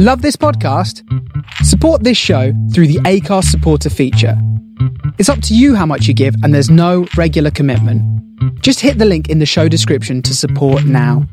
Love this podcast? Support this show through the Acast supporter feature. It's up to you how much you give, and there's no regular commitment. Just hit the link in the show description to support now.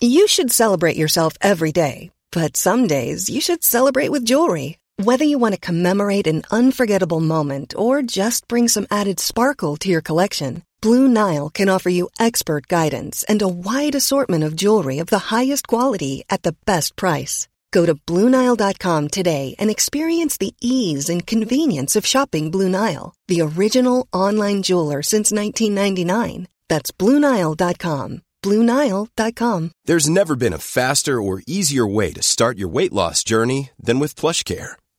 You should celebrate yourself every day, but some days you should celebrate with jewelry. Whether you want to commemorate an unforgettable moment or just bring some added sparkle to your collection, Blue Nile can offer you expert guidance and a wide assortment of jewelry of the highest quality at the best price. Go to BlueNile.com today and experience the ease and convenience of shopping Blue Nile, the original online jeweler since 1999. That's BlueNile.com. BlueNile.com. There's never been a faster or easier way to start your weight loss journey than with PlushCare.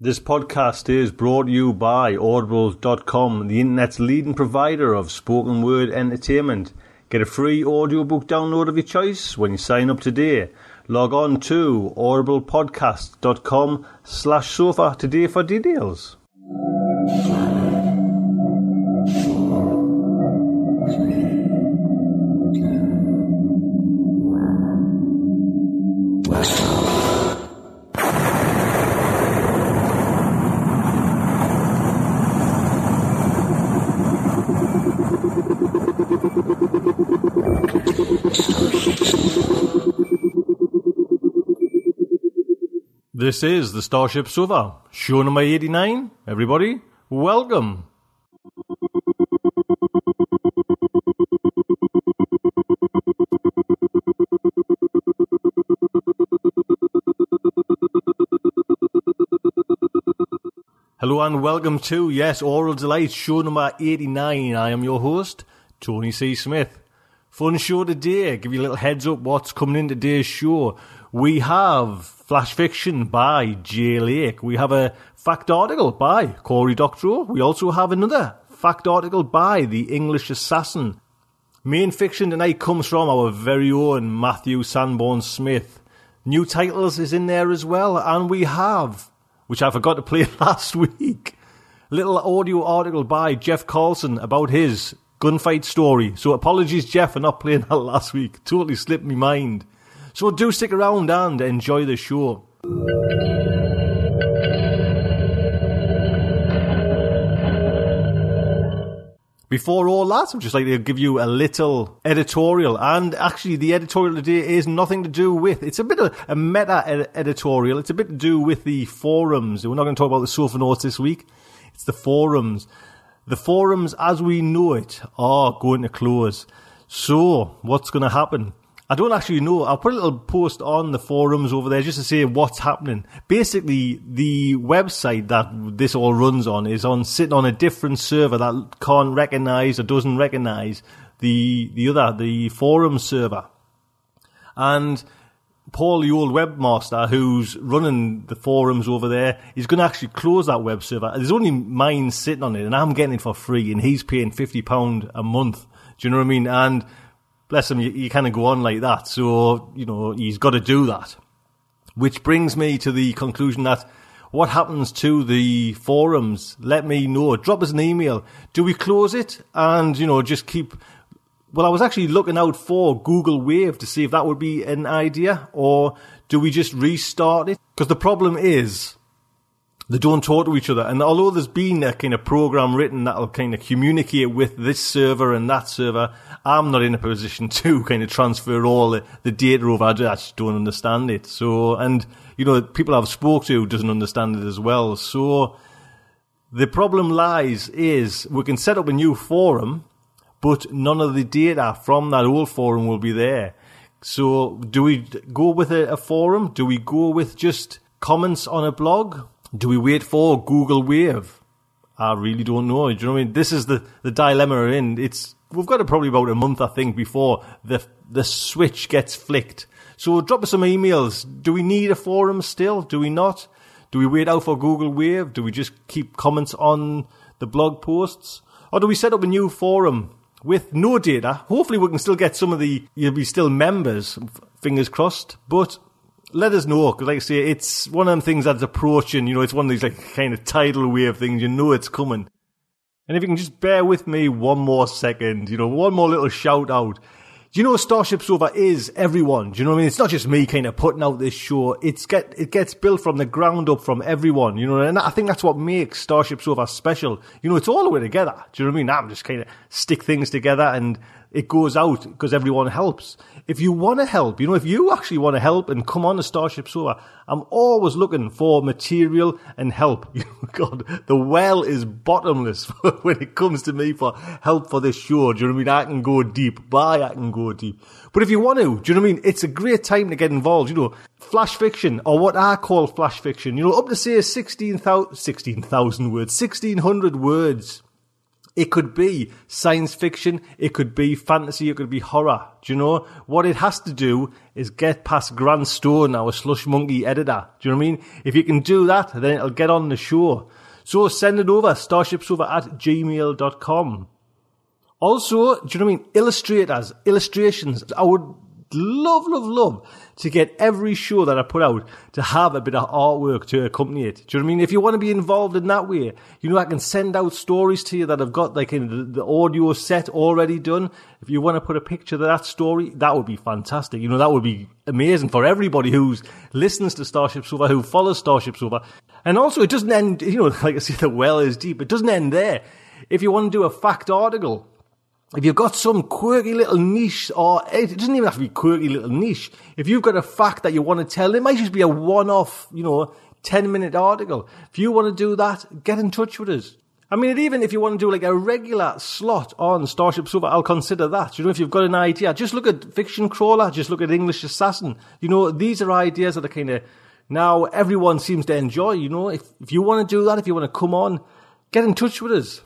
This podcast is brought to you by Audible.com, the internet's leading provider of spoken word entertainment. Get a free audiobook download of your choice when you sign up today. Log on to audiblepodcast.com/sofa today for details. This is the Starship Sova, show number 89. Everybody, welcome. Hello and welcome to, yes, Oral Delights, show number 89. I am your host, Tony C. Smith. Fun show today. Give you a little heads up what's coming in today's show. We have Flash Fiction by Jay Lake. We have a fact article by Corey Doctorow. We also have another fact article by The English Assassin. Main fiction tonight comes from our very own Matthew Sanborn Smith. New titles is in there as well. And we have, which I forgot to play last week, a little audio article by Jeff Carlson about his gunfight story. So apologies, Jeff, for not playing that last week. Totally slipped my mind. So do stick around and enjoy the show. Before all that, I'd just like to give you a little editorial. And actually, the editorial today is nothing to do with... It's a bit of a meta-editorial. It's a bit to do with the forums. We're not going to talk about the Sophonauts this week. It's the forums. The forums, as we know it, are going to close. So, what's going to happen? I don't actually know. I'll put a little post on the forums over there just to say what's happening. Basically, the website that this all runs on is on sitting on a different server that can't recognise or doesn't recognise the forum server. And Paul, the old webmaster who's running the forums over there, is going to actually close that web server. There's only mine sitting on it, and I'm getting it for free, and he's paying £50 a month. Do you know what I mean? And bless him, you kind of go on like that. So, you know, he's got to do that. Which brings me to the conclusion that what happens to the forums? Let me know. Drop us an email. Do we close it? And, you know, just keep... Well, I was actually looking out for Google Wave to see if that would be an idea. Or do we just restart it? Because the problem is they don't talk to each other. And although there's been a kind of program written that will kind of communicate with this server and that server, I'm not in a position to kind of transfer all the data over. I just don't understand it. So, and, you know, people I've spoke to doesn't understand it as well. So the problem lies is we can set up a new forum, but none of the data from that old forum will be there. So do we go with a forum? Do we go with just comments on a blog? Do we wait for Google Wave? I really don't know. Do you know what I mean? This is the dilemma we're in. We've got probably about a month, I think, before the switch gets flicked. So drop us some emails. Do we need a forum still? Do we not? Do we wait out for Google Wave? Do we just keep comments on the blog posts? Or do we set up a new forum with no data? Hopefully we can still get some of the... You'll be still members, fingers crossed. But let us know, because like I say, it's one of them things that's approaching. You know, it's one of these like kind of tidal wave things. You know it's coming. And if you can just bear with me one more second, you know, one more little shout out. Do you know Starship Sova is everyone? Do you know what I mean? It's not just me kind of putting out this show. It gets built from the ground up from everyone, you know, and I think that's what makes Starship Sova special. You know, it's all the way together. Do you know what I mean? I'm just kind of stick things together and it goes out because everyone helps. If you want to help, you know, if you actually want to help and come on to Starship Sova, I'm always looking for material and help. God, the well is bottomless when it comes to me for help for this show. Do you know what I mean? I can go deep. Bye, I can go deep. But if you want to, do you know what I mean? It's a great time to get involved, you know. Flash fiction, or what I call flash fiction, you know, up to say 1,600 words. It could be science fiction, it could be fantasy, it could be horror. Do you know? What it has to do is get past Grant Stone, our slush monkey editor. Do you know what I mean? If you can do that, then it'll get on the show. So send it over, starshipsover@gmail.com. Also, do you know what I mean? Illustrators, illustrations. I would love to get every show that I put out to have a bit of artwork to accompany it. Do you know what I mean? If you want to be involved in that way, you know, I can send out stories to you that I've got like in the audio set already done. If you want to put a picture of that story, that would be fantastic. You know, that would be amazing for everybody who listens to Starship Sova, who follows Starship Sova. And also it doesn't end, you know, like I say, the well is deep. It doesn't end there. If you want to do a fact article, if you've got some quirky little niche, or it doesn't even have to be quirky little niche. If you've got a fact that you want to tell, it might just be a one-off, you know, 10-minute article. If you want to do that, get in touch with us. I mean, even if you want to do like a regular slot on Starship Sova, I'll consider that. You know, if you've got an idea, just look at Fiction Crawler, just look at English Assassin. You know, these are ideas that are kind of, now everyone seems to enjoy, you know. If you want to do that, if you want to come on, get in touch with us.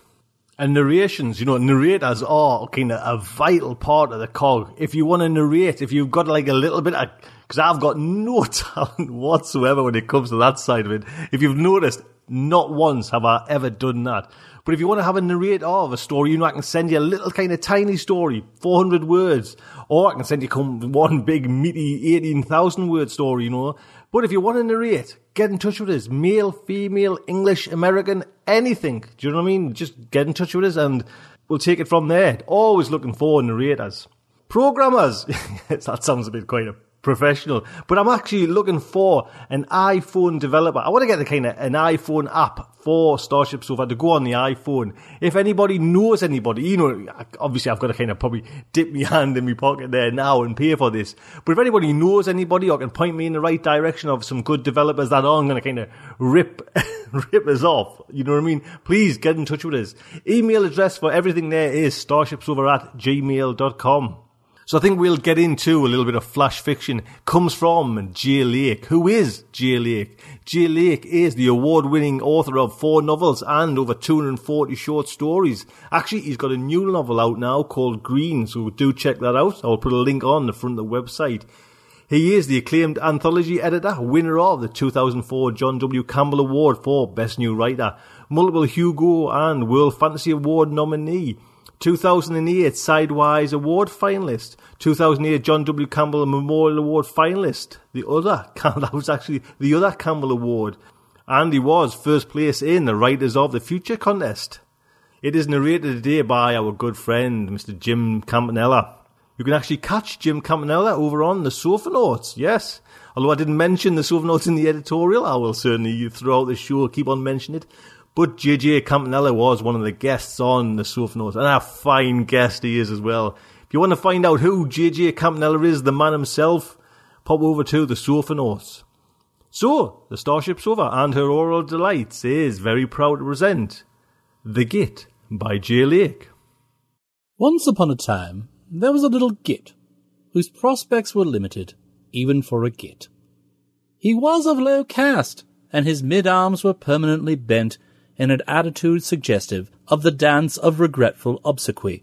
And narrations, you know, narrators are kind of a vital part of the cog. If you want to narrate, if you've got like a little bit of, because I've got no talent whatsoever when it comes to that side of it. If you've noticed, not once have I ever done that. But if you want to have a narrator of a story, you know, I can send you a little kind of tiny story, 400 words, or I can send you one big meaty 18,000 word story, you know. But if you want to narrate, get in touch with us. Male, female, English, American, anything. Do you know what I mean? Just get in touch with us and we'll take it from there. Always looking for narrators. Programmers. That sounds a bit quite a professional. But I'm actually looking for an iPhone developer. I want to get the kind of an iPhone app for Starship Sova to go on the iPhone. If anybody knows anybody, you know, obviously I've got to kind of probably dip my hand in my pocket there now and pay for this. But if anybody knows anybody or can point me in the right direction of some good developers that are going to kind of rip us off, you know what I mean? Please get in touch with us. Email address for everything there is starshipsover@gmail.com. So I think we'll get into a little bit of flash fiction. Comes from Jay Lake. Who is Jay Lake? Jay Lake is the award-winning author of 4 novels and over 240 short stories. Actually, he's got a new novel out now called Green, so do check that out. I'll put a link on the front of the website. He is the acclaimed anthology editor, winner of the 2004 John W. Campbell Award for Best New Writer, multiple Hugo and World Fantasy Award nominee, 2008 Sidewise Award finalist, 2008 John W. Campbell Memorial Award finalist, that was actually the other Campbell Award, and he was first place in the Writers of the Future contest. It is narrated today by our good friend, Mr. Jim Campanella. You can actually catch Jim Campanella over on the Sofa Notes, yes. Although I didn't mention the Sofa Notes in the editorial, I will certainly throughout the show keep on mentioning it. But JJ Campanella was one of the guests on the Sofa Notes, and a fine guest he is as well. If you want to find out who JJ Campanella is, the man himself, pop over to the Sofa Notes. So, the Starship Sova and her oral delights is very proud to present The Git by Jay Lake. Once upon a time, there was a little git whose prospects were limited, even for a git. He was of low caste, and his mid-arms were permanently bent in an attitude suggestive of the dance of regretful obsequy.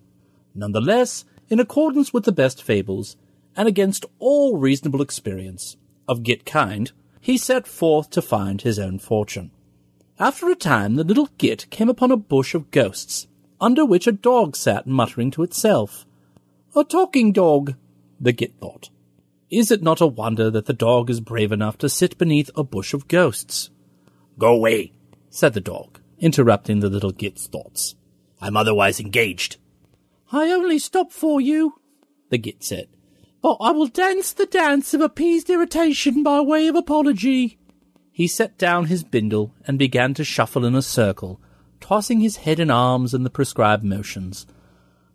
Nonetheless, in accordance with the best fables, and against all reasonable experience, of git kind, he set forth to find his own fortune. After a time the little git came upon a bush of ghosts, under which a dog sat muttering to itself. "A talking dog," the git thought. Is it not a wonder that the dog is brave enough to sit beneath a bush of ghosts? "Go away," said the dog, interrupting the little git's thoughts. "I'm otherwise engaged." "I only stopped for you," the git said, "but I will dance the dance of appeased irritation by way of apology." He set down his bindle and began to shuffle in a circle, tossing his head and arms in the prescribed motions.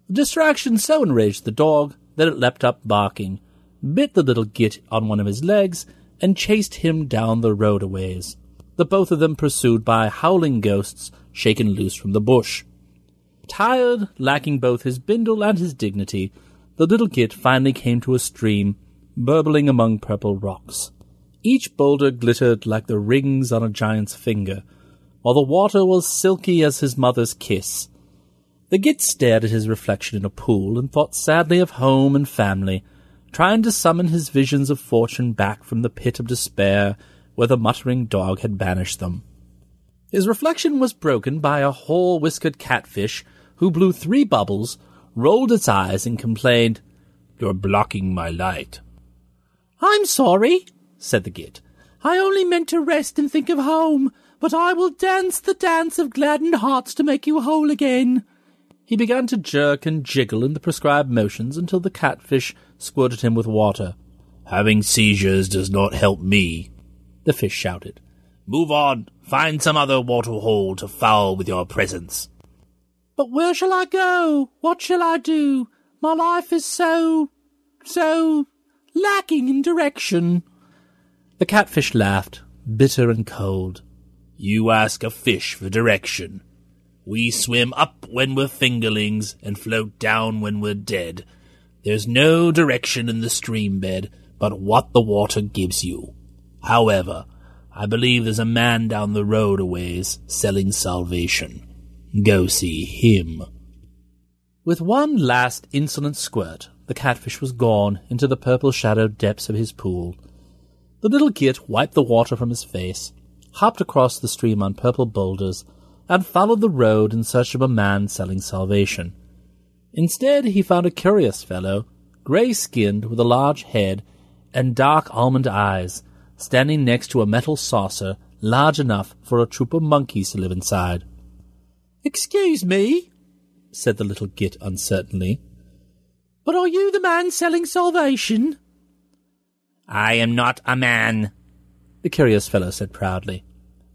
The distraction so enraged the dog that it leapt up barking, bit the little git on one of his legs, and chased him down the road a ways, the both of them pursued by howling ghosts shaken loose from the bush. Tired, lacking both his bindle and his dignity, the little git finally came to a stream, burbling among purple rocks. Each boulder glittered like the rings on a giant's finger, while the water was silky as his mother's kiss. The git stared at his reflection in a pool and thought sadly of home and family, trying to summon his visions of fortune back from the pit of despair where the muttering dog had banished them. His reflection was broken by a whole-whiskered catfish who blew 3 bubbles, rolled its eyes and complained, "You're blocking my light." "I'm sorry," said the git. "I only meant to rest and think of home, but I will dance the dance of gladdened hearts to make you whole again." He began to jerk and jiggle in the prescribed motions until the catfish squirted him with water. "Having seizures does not help me," the fish shouted. "Move on, find some other water-hole to foul with your presence." "But where shall I go? What shall I do? My life is so lacking in direction." The catfish laughed, bitter and cold. "You ask a fish for direction. We swim up when we're fingerlings and float down when we're dead. There's no direction in the stream bed but what the water gives you. However, I believe there's a man down the road a ways selling salvation. Go see him." With one last insolent squirt, the catfish was gone into the purple-shadowed depths of his pool. The little git wiped the water from his face, hopped across the stream on purple boulders, and followed the road in search of a man selling salvation. Instead, he found a curious fellow, grey-skinned with a large head and dark almond eyes, standing next to a metal saucer large enough for a troop of monkeys to live inside. "Excuse me," said the little git uncertainly, "but are you the man selling salvation?" "I am not a man," the curious fellow said proudly.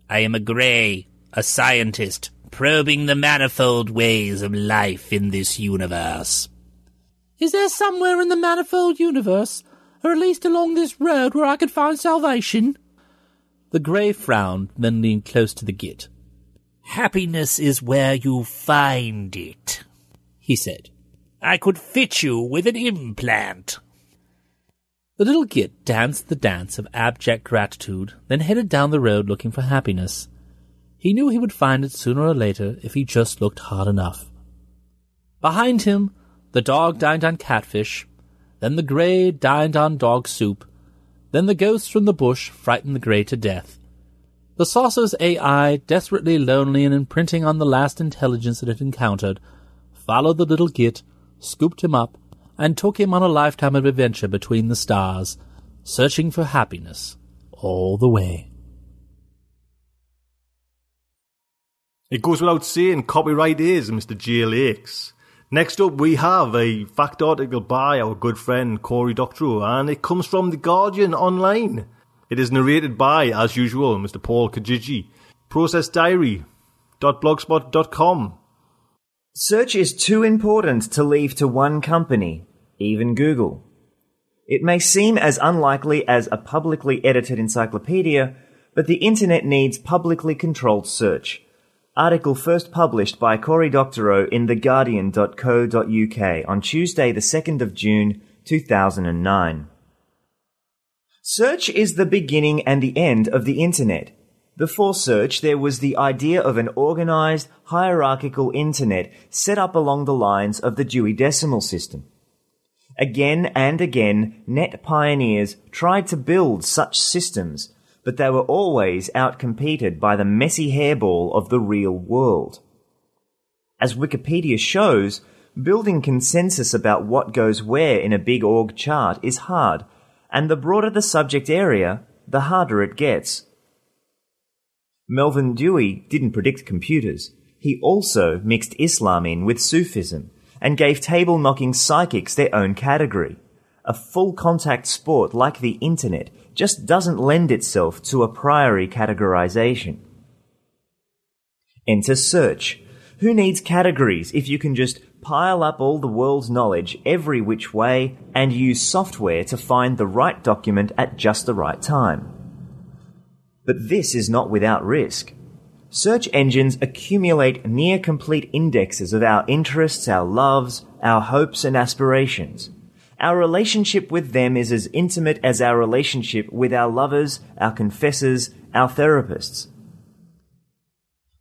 "I am a grey, a scientist, probing the manifold ways of life in this universe." "Is there somewhere in the manifold universe, or at least along this road, where I could find salvation?" The grey frowned, then leaned close to the git. "Happiness is where you find it," he said. "I could fit you with an implant." The little git danced the dance of abject gratitude, then headed down the road looking for happiness. He knew he would find it sooner or later if he just looked hard enough. Behind him, the dog dined on catfish, then the grey dined on dog soup, then the ghosts from the bush frightened the grey to death. The saucer's AI, desperately lonely and imprinting on the last intelligence it had encountered, followed the little git, scooped him up, and took him on a lifetime of adventure between the stars, searching for happiness all the way. It goes without saying, copyright is Mr. Jay Lake's. Next up, we have a fact article by our good friend Corey Doctorow, and it comes from The Guardian Online. It is narrated by, as usual, Mr. Paul Kijiji. processdiary.blogspot.com. Search is too important to leave to one company, even Google. It may seem as unlikely as a publicly edited encyclopedia, but the internet needs publicly controlled search. Article first published by Corey Doctorow in theguardian.co.uk on Tuesday the 2nd of June 2009. Search is the beginning and the end of the internet. Before search, there was the idea of an organized, hierarchical internet set up along the lines of the Dewey Decimal System. Again and again, net pioneers tried to build such systems, but they were always outcompeted by the messy hairball of the real world. As Wikipedia shows, building consensus about what goes where in a big org chart is hard, and the broader the subject area, the harder it gets. Melvin Dewey didn't predict computers. He also mixed Islam in with Sufism and gave table-knocking psychics their own category. A full-contact sport like the internet just doesn't lend itself to a priori categorization. Enter search. Who needs categories if you can just pile up all the world's knowledge every which way and use software to find the right document at just the right time? But this is not without risk. Search engines accumulate near-complete indexes of our interests, our loves, our hopes and aspirations. Our relationship with them is as intimate as our relationship with our lovers, our confessors, our therapists.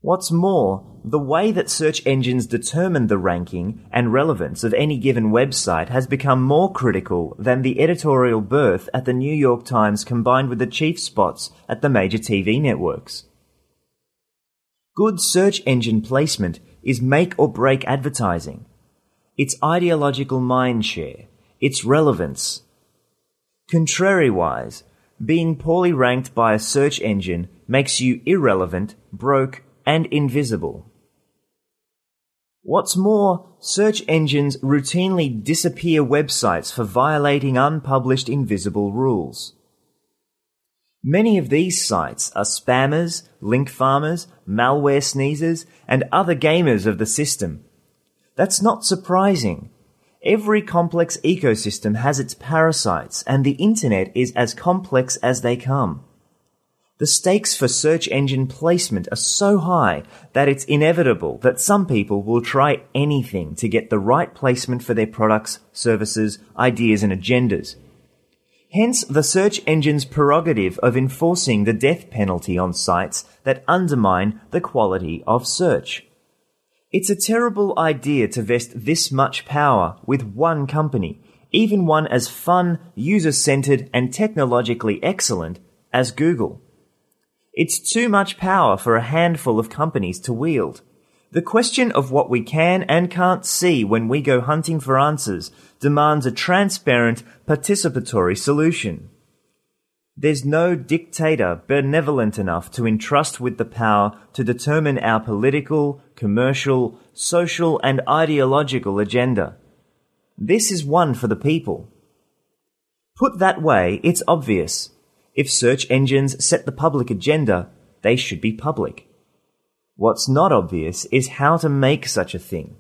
What's more, the way that search engines determine the ranking and relevance of any given website has become more critical than the editorial berth at the New York Times combined with the chief spots at the major TV networks. Good search engine placement is make or break advertising, its ideological mindshare, its relevance. Contrariwise, being poorly ranked by a search engine makes you irrelevant, broke, and invisible. What's more, search engines routinely disappear websites for violating unpublished invisible rules. Many of these sites are spammers, link farmers, malware sneezers, and other gamers of the system. That's not surprising. Every complex ecosystem has its parasites, and the internet is as complex as they come. The stakes for search engine placement are so high that it's inevitable that some people will try anything to get the right placement for their products, services, ideas, and agendas. Hence the search engine's prerogative of enforcing the death penalty on sites that undermine the quality of search. It's a terrible idea to vest this much power with one company, even one as fun, user-centered, and technologically excellent as Google. It's too much power for a handful of companies to wield. The question of what we can and can't see when we go hunting for answers demands a transparent, participatory solution. There's no dictator benevolent enough to entrust with the power to determine our political, commercial, social, and ideological agenda. This is one for the people. Put that way, it's obvious. If search engines set the public agenda, they should be public. What's not obvious is how to make such a thing.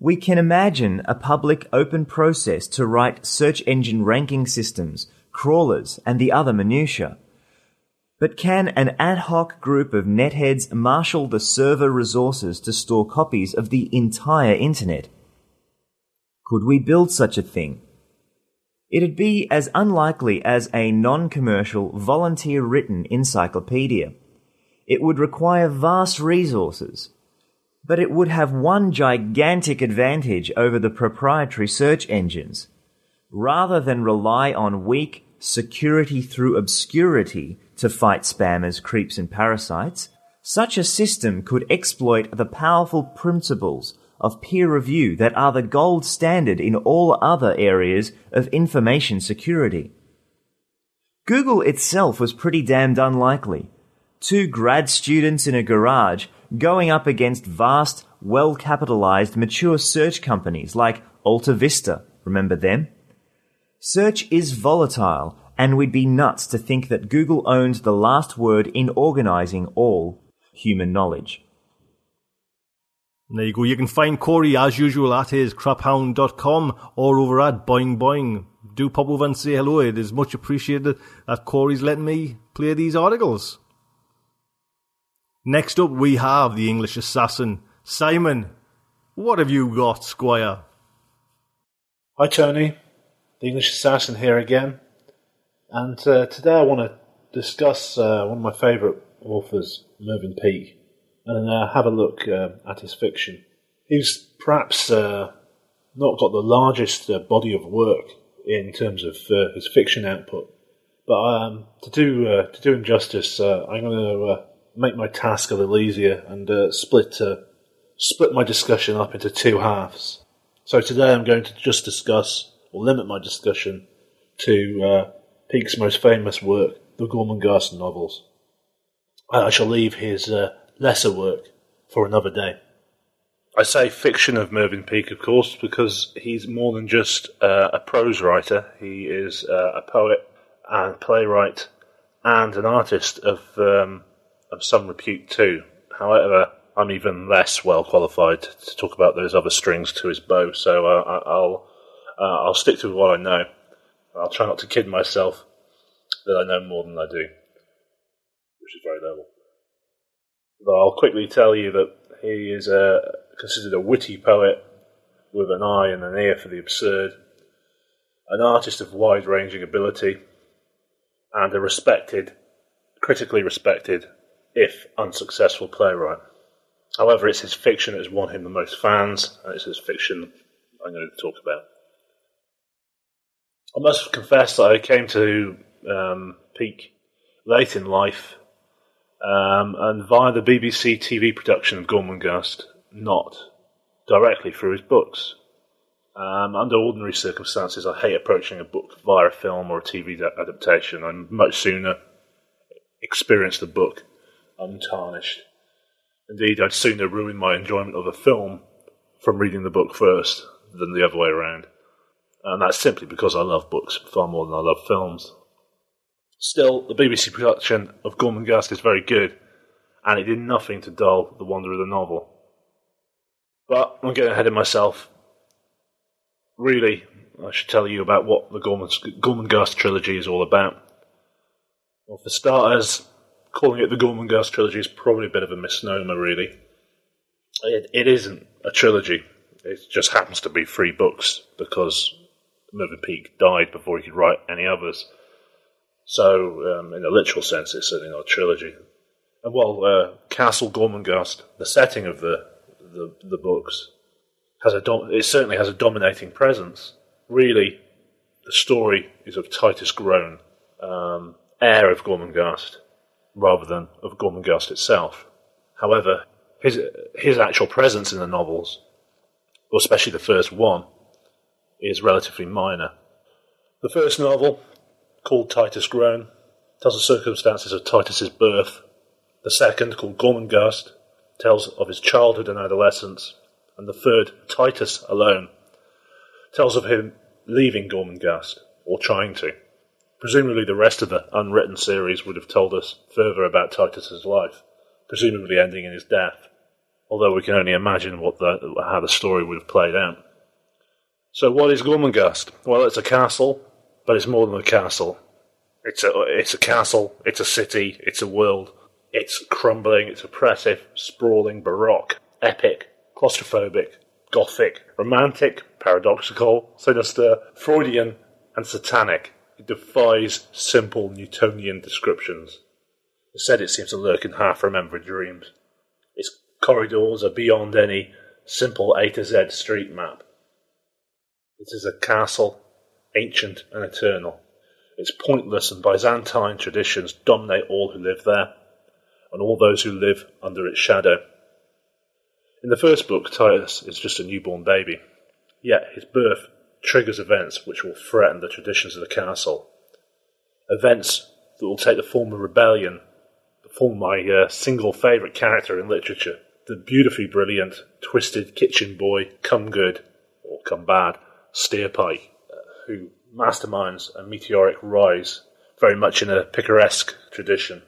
We can imagine a public open process to write search engine ranking systems, crawlers, and the other minutiae. But can an ad hoc group of netheads marshal the server resources to store copies of the entire internet? Could we build such a thing? It'd be as unlikely as a non-commercial, volunteer-written encyclopedia. It would require vast resources, but it would have one gigantic advantage over the proprietary search engines. Rather than rely on weak security through obscurity to fight spammers, creeps, and parasites, such a system could exploit the powerful principles of peer review that are the gold standard in all other areas of information security. Google itself was pretty damned unlikely. 2 grad students in a garage going up against vast, well-capitalized, mature search companies like Alta Vista, remember them? Search is volatile, and we'd be nuts to think that Google owned the last word in organizing all human knowledge. There you go. You can find Corey, as usual, at his craphound.com or over at Boing Boing. Do pop over and say hello. It is much appreciated that Corey's letting me play these articles. Next up, we have the English Assassin. Simon, what have you got, Squire? Hi, Tony. The English Assassin here again. And today I want to discuss one of my favourite authors, Mervyn Peake, and have a look at his fiction. He was perhaps not got the largest body of work in terms of his fiction output. But to do him justice, I'm going to make my task a little easier and split my discussion up into two halves. So today I'm going to just discuss, or limit my discussion, to Peake's most famous work, the Gormenghast novels. I shall leave his lesser work for another day. I say fiction of Mervyn Peake, of course, because he's more than just a prose writer. He is a poet and playwright and an artist of some repute too. However, I'm even less well qualified to talk about those other strings to his bow, so I'll stick to what I know. I'll try not to kid myself that I know more than I do, which is very noble. Though I'll quickly tell you that he is considered a witty poet with an eye and an ear for the absurd, an artist of wide-ranging ability, and a respected, critically respected, if unsuccessful playwright. However, it's his fiction that has won him the most fans, and it's his fiction I'm going to talk about. I must confess that I came to Peake late in life, and via the BBC TV production of Gormenghast, not directly through his books. Under ordinary circumstances, I hate approaching a book via a film or a TV adaptation. I much sooner experience the book untarnished. Indeed, I'd sooner ruin my enjoyment of a film from reading the book first than the other way around. And that's simply because I love books far more than I love films. Still, the BBC production of Gormenghast is very good, and it did nothing to dull the wonder of the novel. But I'm getting ahead of myself. Really, I should tell you about what the Gormenghast trilogy is all about. Well, for starters, calling it the Gormenghast trilogy is probably a bit of a misnomer, really. It isn't a trilogy. It just happens to be three books, because Mervyn Peake died before he could write any others. So, in a literal sense, it's certainly not a trilogy. And while Castle Gormenghast, the setting of the books, it certainly has a dominating presence. Really, the story is of Titus Groan, heir of Gormenghast, rather than of Gormenghast itself. However, his actual presence in the novels, or especially the first one, is relatively minor. The first novel, called Titus Groan, tells the circumstances of Titus's birth. The second, called Gormenghast, tells of his childhood and adolescence, and the third, Titus Alone, tells of him leaving Gormenghast, or trying to. Presumably the rest of the unwritten series would have told us further about Titus's life, presumably ending in his death, although we can only imagine how the story would have played out. So what is Gormenghast? Well, it's a castle, but it's more than a castle. It's a castle, it's a city, it's a world. It's crumbling, it's oppressive, sprawling, baroque, epic, claustrophobic, gothic, romantic, paradoxical, sinister, Freudian, and satanic. It defies simple Newtonian descriptions. Instead, it seems to lurk in half-remembered dreams. Its corridors are beyond any simple A to Z street map. It is a castle, ancient and eternal. Its pointless and Byzantine traditions dominate all who live there, and all those who live under its shadow. In the first book, Titus is just a newborn baby, yet his birth triggers events which will threaten the traditions of the castle. Events that will take the form of rebellion, the form my single favourite character in literature, the beautifully brilliant, twisted kitchen boy, come good, or come bad, Steerpike, who masterminds a meteoric rise, very much in a picaresque tradition.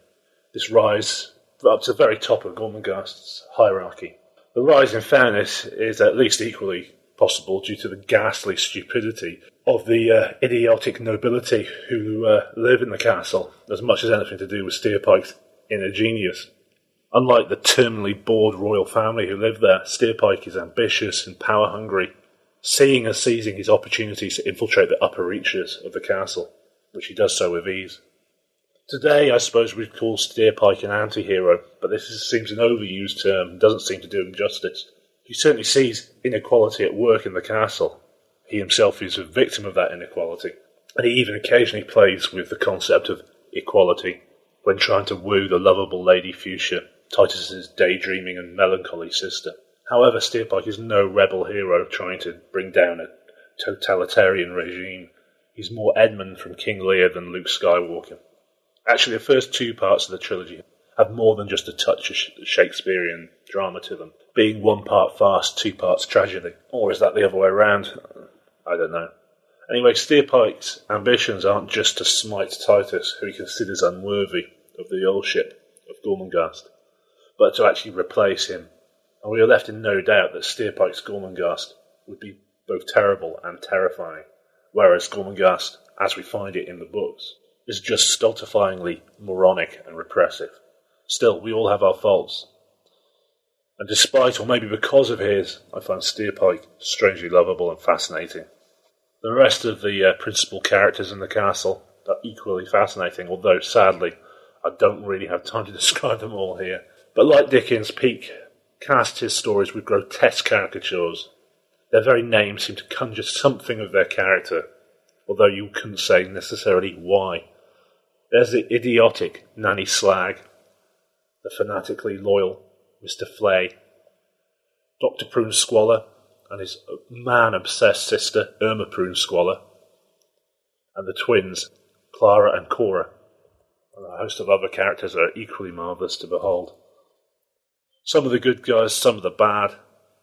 This rise up to the very top of Gormenghast's hierarchy. The rise, in fairness, is at least equally possible due to the ghastly stupidity of the idiotic nobility who live in the castle, as much as anything to do with Steerpike's inner genius. Unlike the terminally bored royal family who live there, Steerpike is ambitious and power-hungry, seeing and seizing his opportunities to infiltrate the upper reaches of the castle, which he does so with ease. Today, I suppose we'd call Steerpike an anti-hero, but this seems an overused term and doesn't seem to do him justice. He certainly sees inequality at work in the castle. He himself is a victim of that inequality, and he even occasionally plays with the concept of equality when trying to woo the lovable Lady Fuchsia, Titus's daydreaming and melancholy sister. However, Steerpike is no rebel hero trying to bring down a totalitarian regime. He's more Edmund from King Lear than Luke Skywalker. Actually, the first two parts of the trilogy have more than just a touch of Shakespearean drama to them, being one part farce, two parts tragedy. Or is that the other way around? I don't know. Anyway, Steerpike's ambitions aren't just to smite Titus, who he considers unworthy of the earlship of Gormenghast, but to actually replace him. And we are left in no doubt that Steerpike's Gormenghast would be both terrible and terrifying, whereas Gormenghast, as we find it in the books, is just stultifyingly moronic and repressive. Still, we all have our faults. And despite, or maybe because of his, I find Steerpike strangely lovable and fascinating. The rest of the principal characters in the castle are equally fascinating, although, sadly, I don't really have time to describe them all here. But like Dickens, Peake cast his stories with grotesque caricatures. Their very names seem to conjure something of their character, although you couldn't say necessarily why. There's the idiotic Nanny Slag, the fanatically loyal Mr. Flay, Dr. Prune Squalor and his man-obsessed sister Irma Prune Squalor, and the twins Clara and Cora, and a host of other characters that are equally marvellous to behold. Some of the good guys, some of the bad,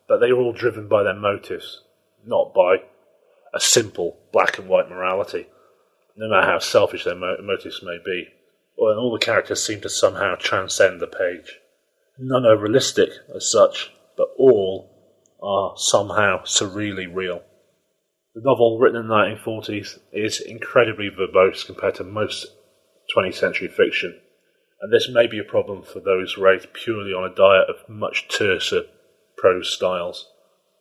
but they are all driven by their motives, not by a simple black and white morality, no matter how selfish their motives may be. And all the characters seem to somehow transcend the page. None are realistic as such, but all are somehow surreally real. The novel, written in the 1940s, is incredibly verbose compared to most 20th century fiction, and this may be a problem for those raised purely on a diet of much terser prose styles.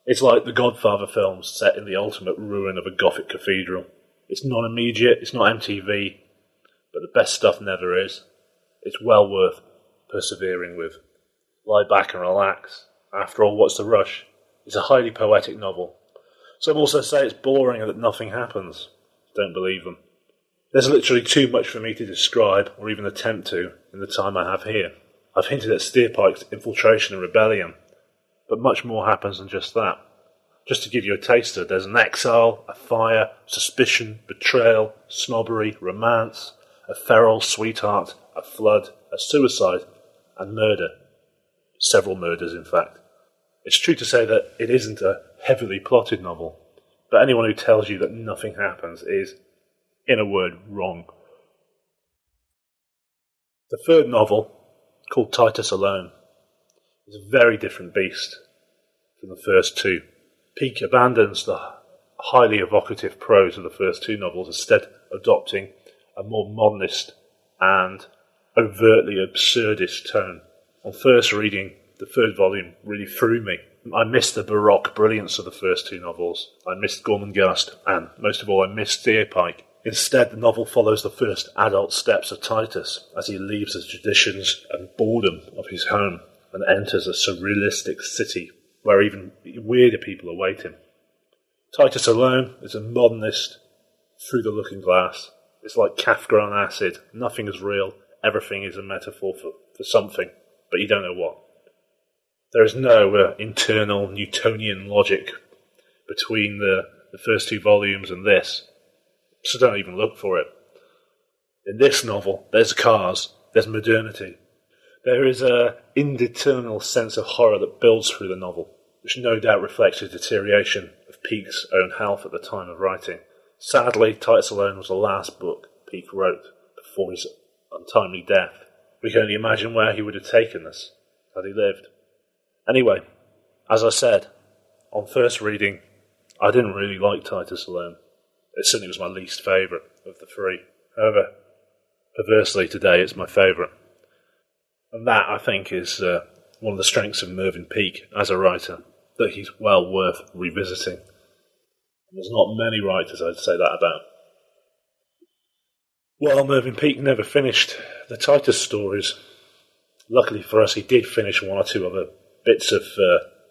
It's like the Godfather films set in the ultimate ruin of a Gothic cathedral. It's not immediate, it's not MTV, but the best stuff never is. It's well worth persevering with. Lie back and relax. After all, what's the rush? It's a highly poetic novel. Some also say it's boring and that nothing happens. Don't believe them. There's literally too much for me to describe, or even attempt to, in the time I have here. I've hinted at Steerpike's infiltration and rebellion, but much more happens than just that. Just to give you a taster, there's an exile, a fire, suspicion, betrayal, snobbery, romance, a feral sweetheart, a flood, a suicide, and murder. Several murders, in fact. It's true to say that it isn't a heavily plotted novel, but anyone who tells you that nothing happens is, in a word, wrong. The third novel, called Titus Alone, is a very different beast from the first two. Peake abandons the highly evocative prose of the first two novels, instead adopting a more modernist and overtly absurdist tone. On first reading, the third volume really threw me. I missed the baroque brilliance of the first two novels. I missed Gormenghast, and most of all, I missed Steerpike. Instead, the novel follows the first adult steps of Titus as he leaves the traditions and boredom of his home and enters a surrealistic city where even weirder people await him. Titus Alone is a modernist through the looking glass. It's like Kafka on acid. Nothing is real. Everything is a metaphor for something, but you don't know what. There is no internal Newtonian logic between the first two volumes and this, so don't even look for it. In this novel, there's cars, there's modernity. There is an indeterminate sense of horror that builds through the novel, which no doubt reflects the deterioration of Peake's own health at the time of writing. Sadly, Titus Alone was the last book Peake wrote before his untimely death. We can only imagine where he would have taken us had he lived. Anyway, as I said, on first reading, I didn't really like Titus Alone. It certainly was my least favourite of the three. However, perversely today, it's my favourite. And that, I think, is one of the strengths of Mervyn Peake as a writer, that he's well worth revisiting. And there's not many writers I'd say that about. Well, Mervyn Peake never finished the Titus stories. Luckily for us, he did finish one or two other bits of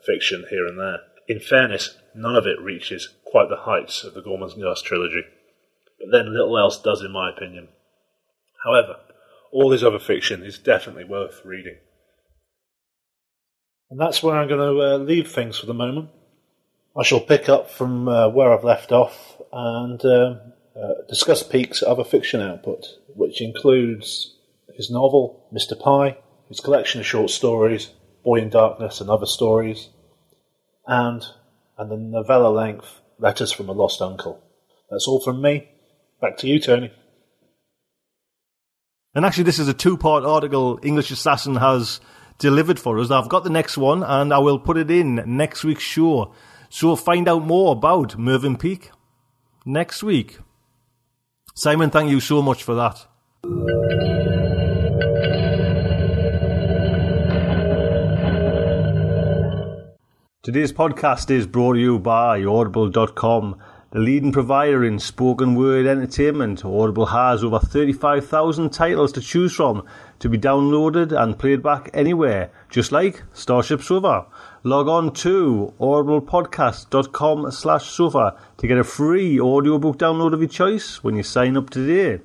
fiction here and there. In fairness, none of it reaches quite the heights of the Gormenghast trilogy, but then little else does in my opinion. However, all his other fiction is definitely worth reading. And that's where I'm going to leave things for the moment. I shall pick up from where I've left off and discuss Peake's other fiction output, which includes his novel, Mr. Pye, his collection of short stories, Boy in Darkness and Other Stories, and the novella-length Letters from a Lost Uncle. That's all from me. Back to you, Tony. And actually, this is a two-part article English Assassin has delivered for us. I've got the next one, and I will put it in next week's show. So find out more about Mervyn Peake next week. Simon, thank you so much for that. Today's podcast is brought to you by Audible.com, the leading provider in spoken word entertainment. Audible has over 35,000 titles to choose from, to be downloaded and played back anywhere, just like Starship Sofa. Log on to audiblepodcast.com/sofa to get a free audiobook download of your choice when you sign up today.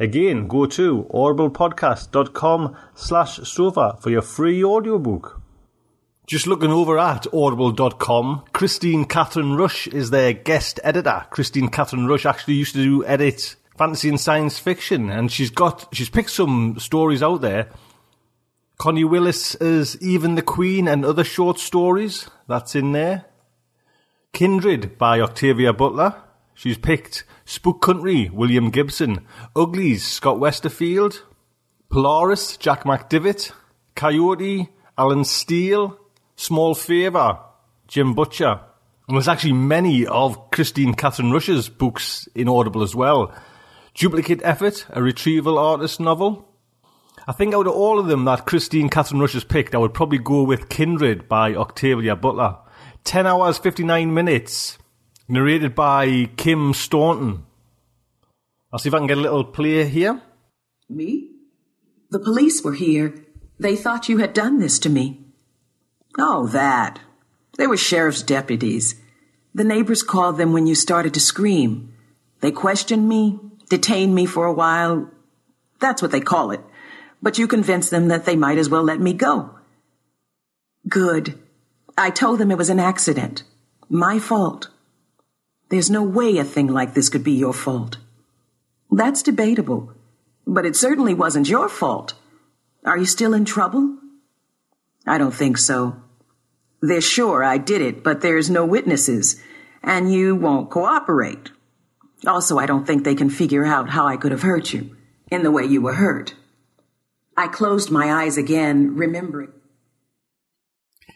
Again, go to audiblepodcast.com/sofa for your free audiobook. Just looking over at audible.com, Kristine Kathryn Rusch is their guest editor. Kristine Kathryn Rusch actually used to do edit fantasy and science fiction, and she's picked some stories out there. Connie Willis is Even the Queen and Other Short Stories. That's in there. Kindred by Octavia Butler. She's picked Spook Country, William Gibson. Uglies, Scott Westerfield. Polaris, Jack McDivitt. Coyote, Alan Steele. Small Favour, Jim Butcher. And there's actually many of Kristine Kathryn Rusch's books in Audible as well. Duplicate Effort, a retrieval artist novel. I think out of all of them that Kristine Kathryn Rusch has picked, I would probably go with Kindred by Octavia Butler. 10 hours, 59 minutes, narrated by Kim Staunton. I'll see if I can get a little play here. Me? The police were here. They thought you had done this to me. Oh, that. They were sheriff's deputies. The neighbors called them when you started to scream. They questioned me, detained me for a while. That's what they call it. But you convinced them that they might as well let me go. Good. I told them it was an accident. My fault. There's no way a thing like this could be your fault. That's debatable. But it certainly wasn't your fault. Are you still in trouble? I don't think so. They're sure I did it, but there's no witnesses, and you won't cooperate. Also, I don't think they can figure out how I could have hurt you in the way you were hurt. I closed my eyes again, remembering.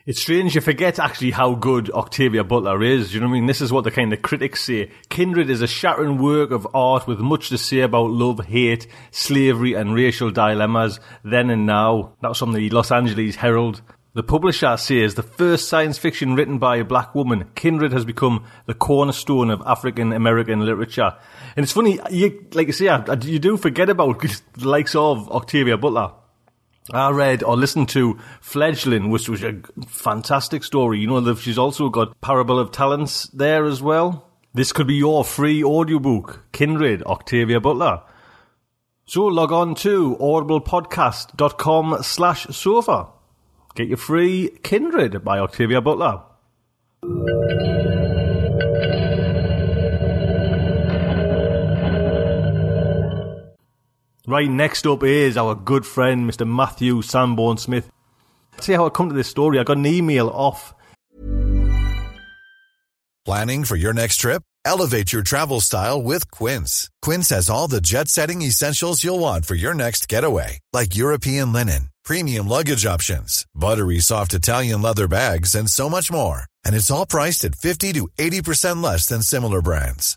It's strange you forget actually how good Octavia Butler is. You know what I mean? This is what the kind of critics say. Kindred is a shattering work of art with much to say about love, hate, slavery and racial dilemmas then and now. That was from the Los Angeles Herald. The publisher says the first science fiction written by a black woman, Kindred has become the cornerstone of African American literature. And it's funny, like I say, you do forget about the likes of Octavia Butler. I read or listened to Fledgling, which was a fantastic story. You know, she's also got Parable of Talents there as well. This could be your free audiobook, Kindred, Octavia Butler. So log on to audiblepodcast.com/sofa. Get your free Kindred by Octavia Butler. Right, next up is our good friend, Mr. Matthew Sanborn Smith. See how I come to this story. I got an email off. Planning for your next trip? Elevate your travel style with Quince. Quince has all the jet-setting essentials you'll want for your next getaway, like European linen, premium luggage options, buttery soft Italian leather bags, and so much more. And it's all priced at 50 to 80% less than similar brands.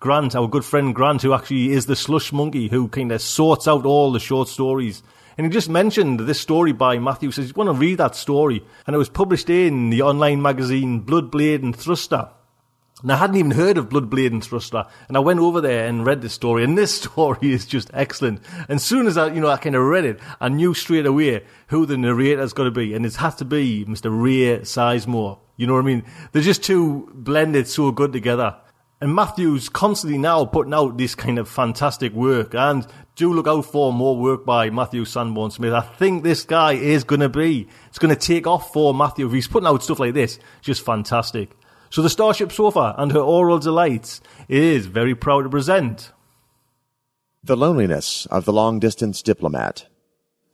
Grant, our good friend Grant, who actually is the slush monkey who kind of sorts out all the short stories. And he just mentioned this story by Matthew. He says, you want to read that story? And it was published in the online magazine Blood Blade and Thruster. And I hadn't even heard of Blood Blade and Thruster. And I went over there and read this story. And this story is just excellent. And as soon as I kind of read it, I knew straight away who the narrator's got to be. And it has to be Mr. Ray Sizemore. You know what I mean? They're just two blended so good together. And Matthew's constantly now putting out this kind of fantastic work. And do look out for more work by Matthew Sanborn Smith. I think this guy is going to be. It's going to take off for Matthew. He's putting out stuff like this. Just fantastic. So the Starship Sofa and her Oral Delights is very proud to present. The Loneliness of the Long-Distance Diplomat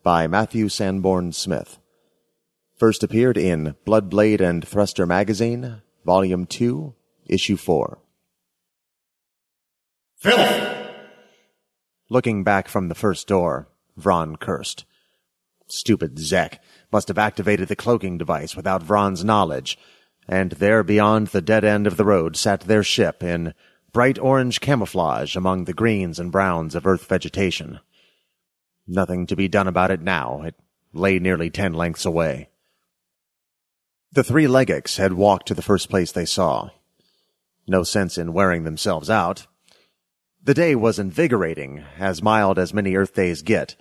by Matthew Sanborn Smith. First appeared in Blood Blade and Thruster Magazine, Volume 2, Issue 4. Filth! Looking back from the first door, Vron cursed. Stupid Zek must have activated the cloaking device without Vron's knowledge, and there beyond the dead end of the road sat their ship in bright orange camouflage among the greens and browns of earth vegetation. Nothing to be done about it now. It lay nearly 10 lengths away. The three Leggex had walked to the first place they saw. No sense in wearing themselves out. The day was invigorating, as mild as many Earth days get,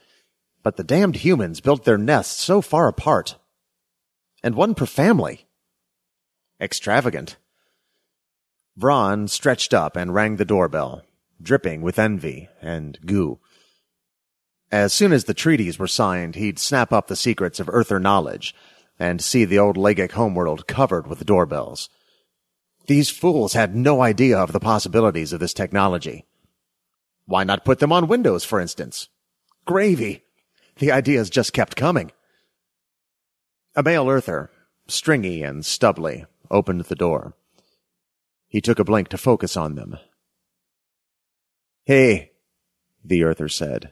but the damned humans built their nests so far apart. And one per family. Extravagant. Vron stretched up and rang the doorbell, dripping with envy and goo. As soon as the treaties were signed, he'd snap up the secrets of Earther knowledge and see the old Leggex homeworld covered with doorbells. These fools had no idea of the possibilities of this technology. Why not put them on windows, for instance? Gravy! The ideas just kept coming. A male Earther, stringy and stubbly, opened the door. He took a blink to focus on them. Hey, the Earther said.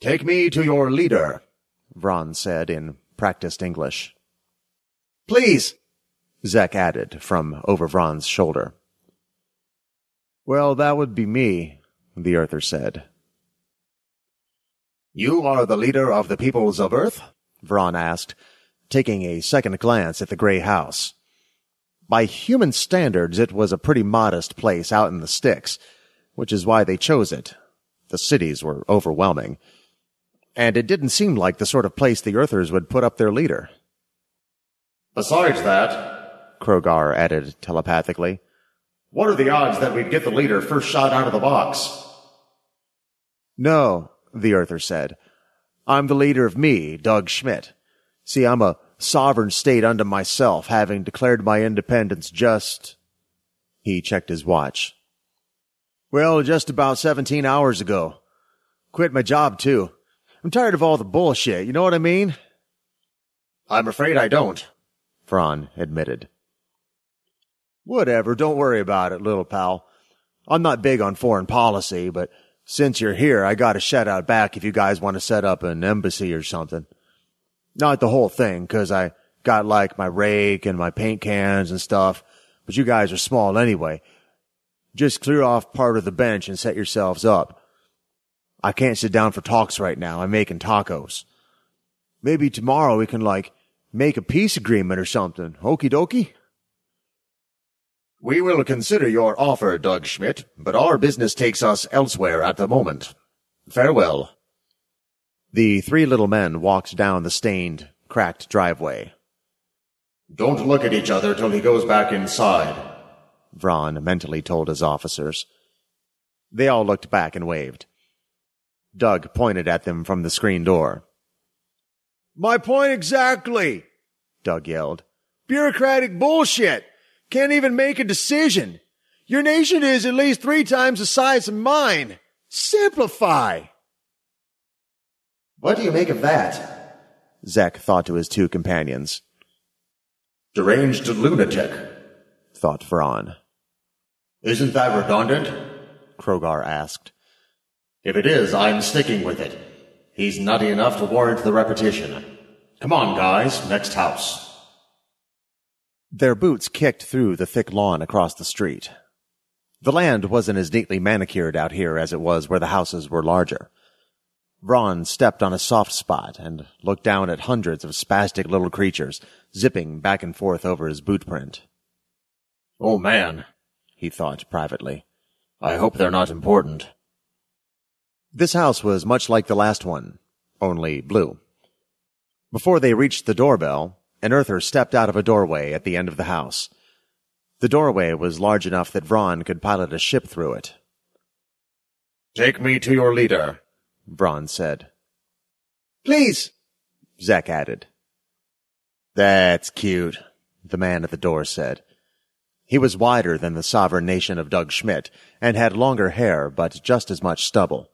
Take me to your leader, Vron said in practiced English. Please, Zek added from over Vron's shoulder. Well, that would be me, the Earther said. You are the leader of the peoples of Earth? Vron asked, taking a second glance at the gray house. By human standards, it was a pretty modest place out in the sticks, which is why they chose it. The cities were overwhelming, and it didn't seem like the sort of place the Earthers would put up their leader. Besides that, Krogar added telepathically, what are the odds that we'd get the leader first shot out of the box? No, the Earther said. I'm the leader of me, Doug Schmidt. See, I'm a sovereign state unto myself, having declared my independence just... He checked his watch. Well, just about 17 hours ago. Quit my job, too. I'm tired of all the bullshit, you know what I mean? I'm afraid I don't, Vron admitted. Whatever, don't worry about it, little pal. I'm not big on foreign policy, but since you're here, I got a shout-out back if you guys want to set up an embassy or something. Not the whole thing, 'cause I got, like, my rake and my paint cans and stuff, but you guys are small anyway. Just clear off part of the bench and set yourselves up. I can't sit down for talks right now. I'm making tacos. Maybe tomorrow we can, like, make a peace agreement or something. Okie dokie? We will consider your offer, Doug Schmidt, but our business takes us elsewhere at the moment. Farewell. The three little men walked down the stained, cracked driveway. "Don't look at each other till he goes back inside," Vron mentally told his officers. They all looked back and waved. Doug pointed at them from the screen door. "My point exactly," Doug yelled. "Bureaucratic bullshit. Can't even make a decision. Your nation is at least 3 times the size of mine. Simplify." "What do you make of that?" Zek thought to his two companions. "Deranged lunatic," thought Vron. "Isn't that redundant?" Krogar asked. "If it is, I'm sticking with it. He's nutty enough to warrant the repetition. Come on, guys, next house." Their boots kicked through the thick lawn across the street. The land wasn't as neatly manicured out here as it was where the houses were larger. Vron stepped on a soft spot and looked down at hundreds of spastic little creatures, zipping back and forth over his boot print. "Oh, man," he thought privately. "I hope they're not important." This house was much like the last one, only blue. Before they reached the doorbell, an earther stepped out of a doorway at the end of the house. The doorway was large enough that Vron could pilot a ship through it. "Take me to your leader," Vron said. "Please," Zek added. "That's cute," the man at the door said. He was wider than the sovereign nation of Doug Schmidt and had longer hair but just as much stubble.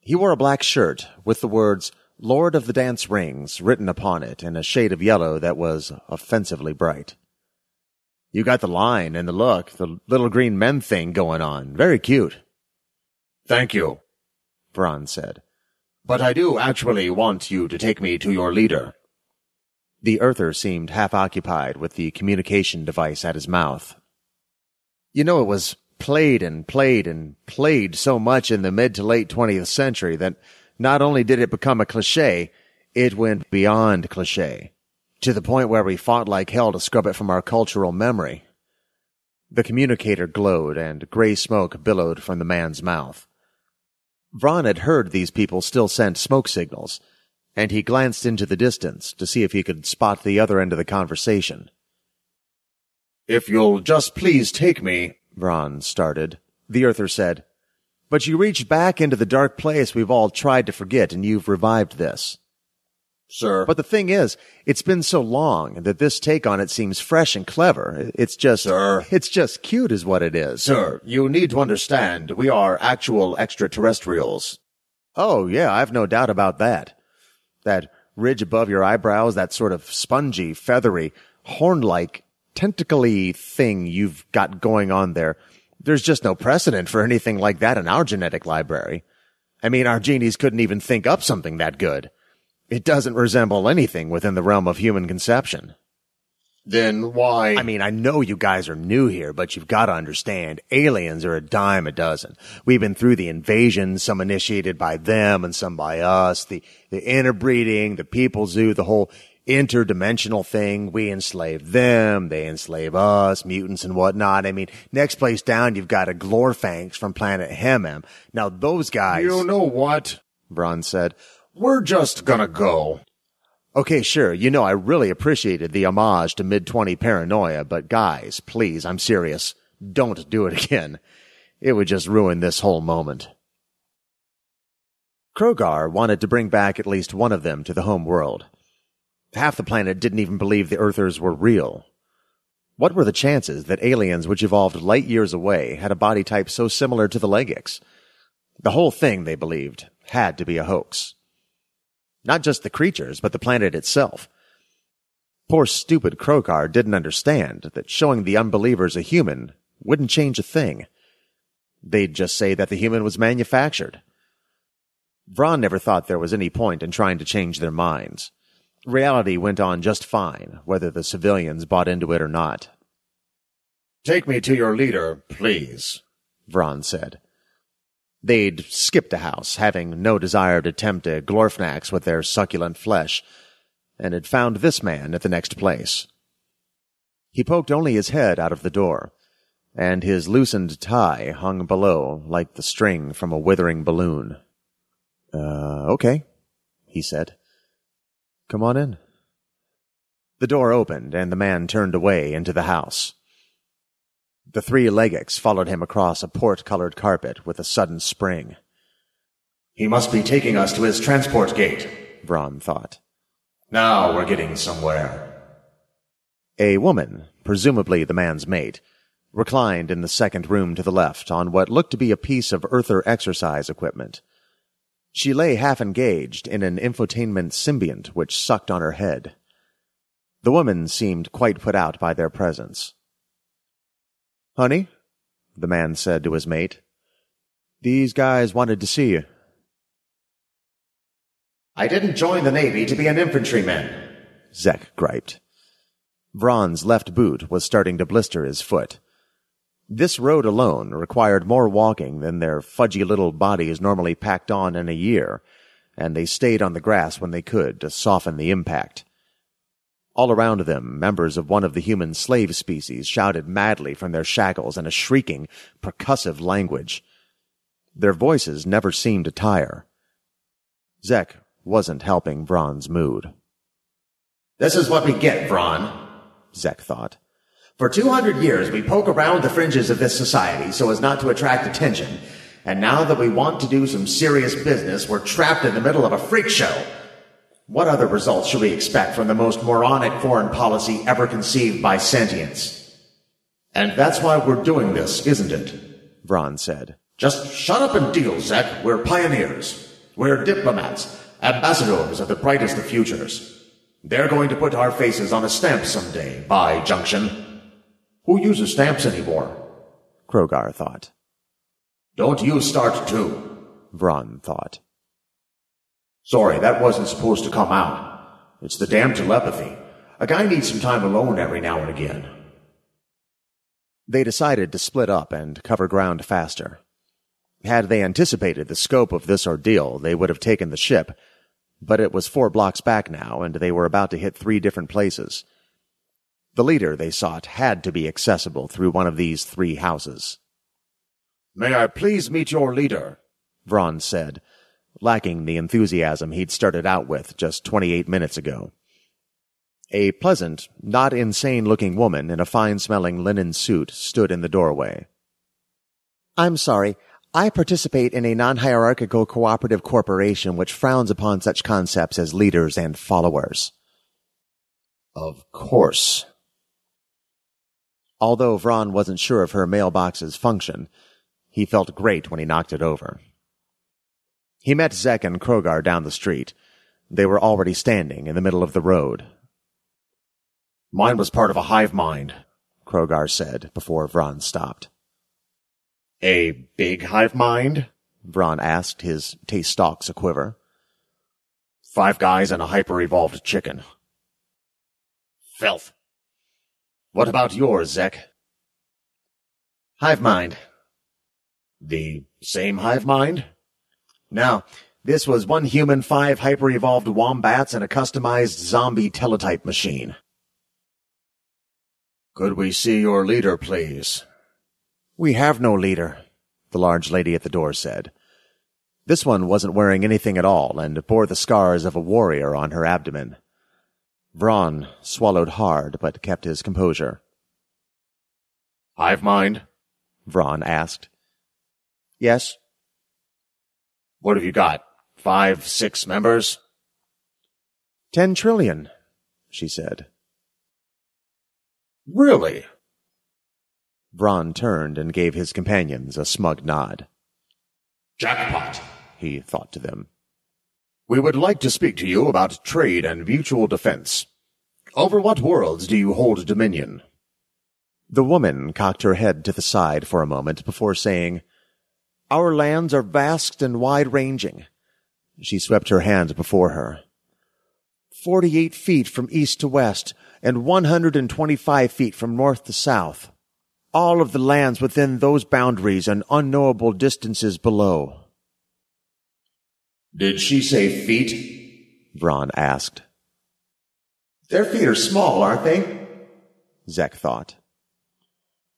He wore a black shirt with the words "Lord of the Dance Rings" written upon it in a shade of yellow that was offensively bright. "You got the line and the look, the little green men thing going on. Very cute." "Thank you," Vron said. "But I do actually want you to take me to your leader." The earther seemed half-occupied with the communication device at his mouth. You know, it was played and played and played so much in the mid to late 20th century that not only did it become a cliché, it went beyond cliché, to the point where we fought like hell to scrub it from our cultural memory. The communicator glowed, and gray smoke billowed from the man's mouth. Vron had heard these people still sent smoke signals, and he glanced into the distance to see if he could spot the other end of the conversation. "If you'll just please take me," Vron started. The earther said, "But you reached back into the dark place we've all tried to forget, and you've revived this." "Sir." "But the thing is, it's been so long that this take on it seems fresh and clever. It's just—" "Sir." "It's just cute is what it is." "Sir, you need to understand, we are actual extraterrestrials." "Oh, yeah, I've no doubt about that. That ridge above your eyebrows, that sort of spongy, feathery, horn-like, tentacly thing you've got going on there. There's just no precedent for anything like that in our genetic library. I mean, our genies couldn't even think up something that good. It doesn't resemble anything within the realm of human conception." "Then why—" "I mean, I know you guys are new here, but you've got to understand, aliens are a dime a dozen. We've been through the invasions, some initiated by them and some by us, the interbreeding, the people zoo, the whole interdimensional thing. We enslave them, they enslave us, mutants and whatnot. I mean, next place down, you've got a Glorfanks from planet Hemem. Now, those guys—" "You know what?" Vron said. "We're just gonna go." "Okay, sure. You know, I really appreciated the homage to mid-20 paranoia, but guys, please, I'm serious. Don't do it again. It would just ruin this whole moment." Krogar wanted to bring back at least one of them to the home world. Half the planet didn't even believe the Earthers were real. What were the chances that aliens which evolved light years away had a body type so similar to the Legics? The whole thing, they believed, had to be a hoax. Not just the creatures, but the planet itself. Poor stupid Krogar didn't understand that showing the unbelievers a human wouldn't change a thing. They'd just say that the human was manufactured. Vron never thought there was any point in trying to change their minds. Reality went on just fine, whether the civilians bought into it or not. "Take me to your leader, please," Vron said. They'd skipped a house, having no desire to tempt a Glorfnax with their succulent flesh, and had found this man at the next place. He poked only his head out of the door, and his loosened tie hung below like the string from a withering balloon. Okay, he said. "Come on in." The door opened, and the man turned away into the house. The three Leggex followed him across a port-colored carpet with a sudden spring. "He must be taking us to his transport gate," Brom thought. "Now we're getting somewhere." A woman, presumably the man's mate, reclined in the second room to the left on what looked to be a piece of Earther exercise equipment. She lay half-engaged in an infotainment symbiont which sucked on her head. The woman seemed quite put out by their presence. "Honey," the man said to his mate, "these guys wanted to see you." "I didn't join the Navy to be an infantryman," Zek griped. Braun's left boot was starting to blister his foot. This road alone required more walking than their fudgy little bodies normally packed on in a year, and they stayed on the grass when they could to soften the impact. All around them, members of one of the human slave species shouted madly from their shackles in a shrieking, percussive language. Their voices never seemed to tire. Zek wasn't helping Braun's mood. "This is what we get, Braun," Zek thought. "For 200 years we poke around the fringes of this society so as not to attract attention, and now that we want to do some serious business, we're trapped in the middle of a freak show. What other results should we expect from the most moronic foreign policy ever conceived by sentience?" "And that's why we're doing this, isn't it?" Braun said. "Just shut up and deal, Zek. We're pioneers. We're diplomats, ambassadors of the brightest of futures. They're going to put our faces on a stamp someday, by junction." "Who uses stamps anymore?" Krogar thought. "Don't you start too," Braun thought. "Sorry, that wasn't supposed to come out. It's the damn telepathy. A guy needs some time alone every now and again." They decided to split up and cover ground faster. Had they anticipated the scope of this ordeal, they would have taken the ship, but it was 4 blocks back now, and they were about to hit 3 different places. The leader they sought had to be accessible through one of these 3 houses. "May I please meet your leader?" Vron said, lacking the enthusiasm he'd started out with just 28 minutes ago. A pleasant, not insane-looking woman in a fine-smelling linen suit stood in the doorway. "I'm sorry. I participate in a non-hierarchical cooperative corporation which frowns upon such concepts as leaders and followers." "Of course." Although Vron wasn't sure of her mailbox's function, he felt great when he knocked it over. He met Zek and Krogar down the street. They were already standing in the middle of the road. "Mine was part of a hive mind," Krogar said before Vron stopped. "A big hive mind?" Braun asked, his taste stalks a quiver. "5 guys and a hyper-evolved chicken." "Filth." "What about yours, Zek?" "Hive mind." "The same hive mind?" "No, this was 1 human, 5 hyper-evolved wombats, and a customized zombie teletype machine." "Could we see your leader, please?" "We have no leader," the large lady at the door said. This one wasn't wearing anything at all and bore the scars of a warrior on her abdomen. Braun swallowed hard but kept his composure. "Hive mind?" Braun asked. "Yes." "What have you got? 5, 6 members?" 10 trillion, she said. "Really?" Braun turned and gave his companions a smug nod. "Jackpot," he thought to them. "We would like to speak to you about trade and mutual defense. Over what worlds do you hold dominion?" The woman cocked her head to the side for a moment before saying, "Our lands are vast and wide-ranging." She swept her hand before her. 48 feet from east to west and 125 feet from north to south. All of the lands within those boundaries and unknowable distances below." "Did she say feet?" Vron asked. "Their feet are small, aren't they?" Zek thought.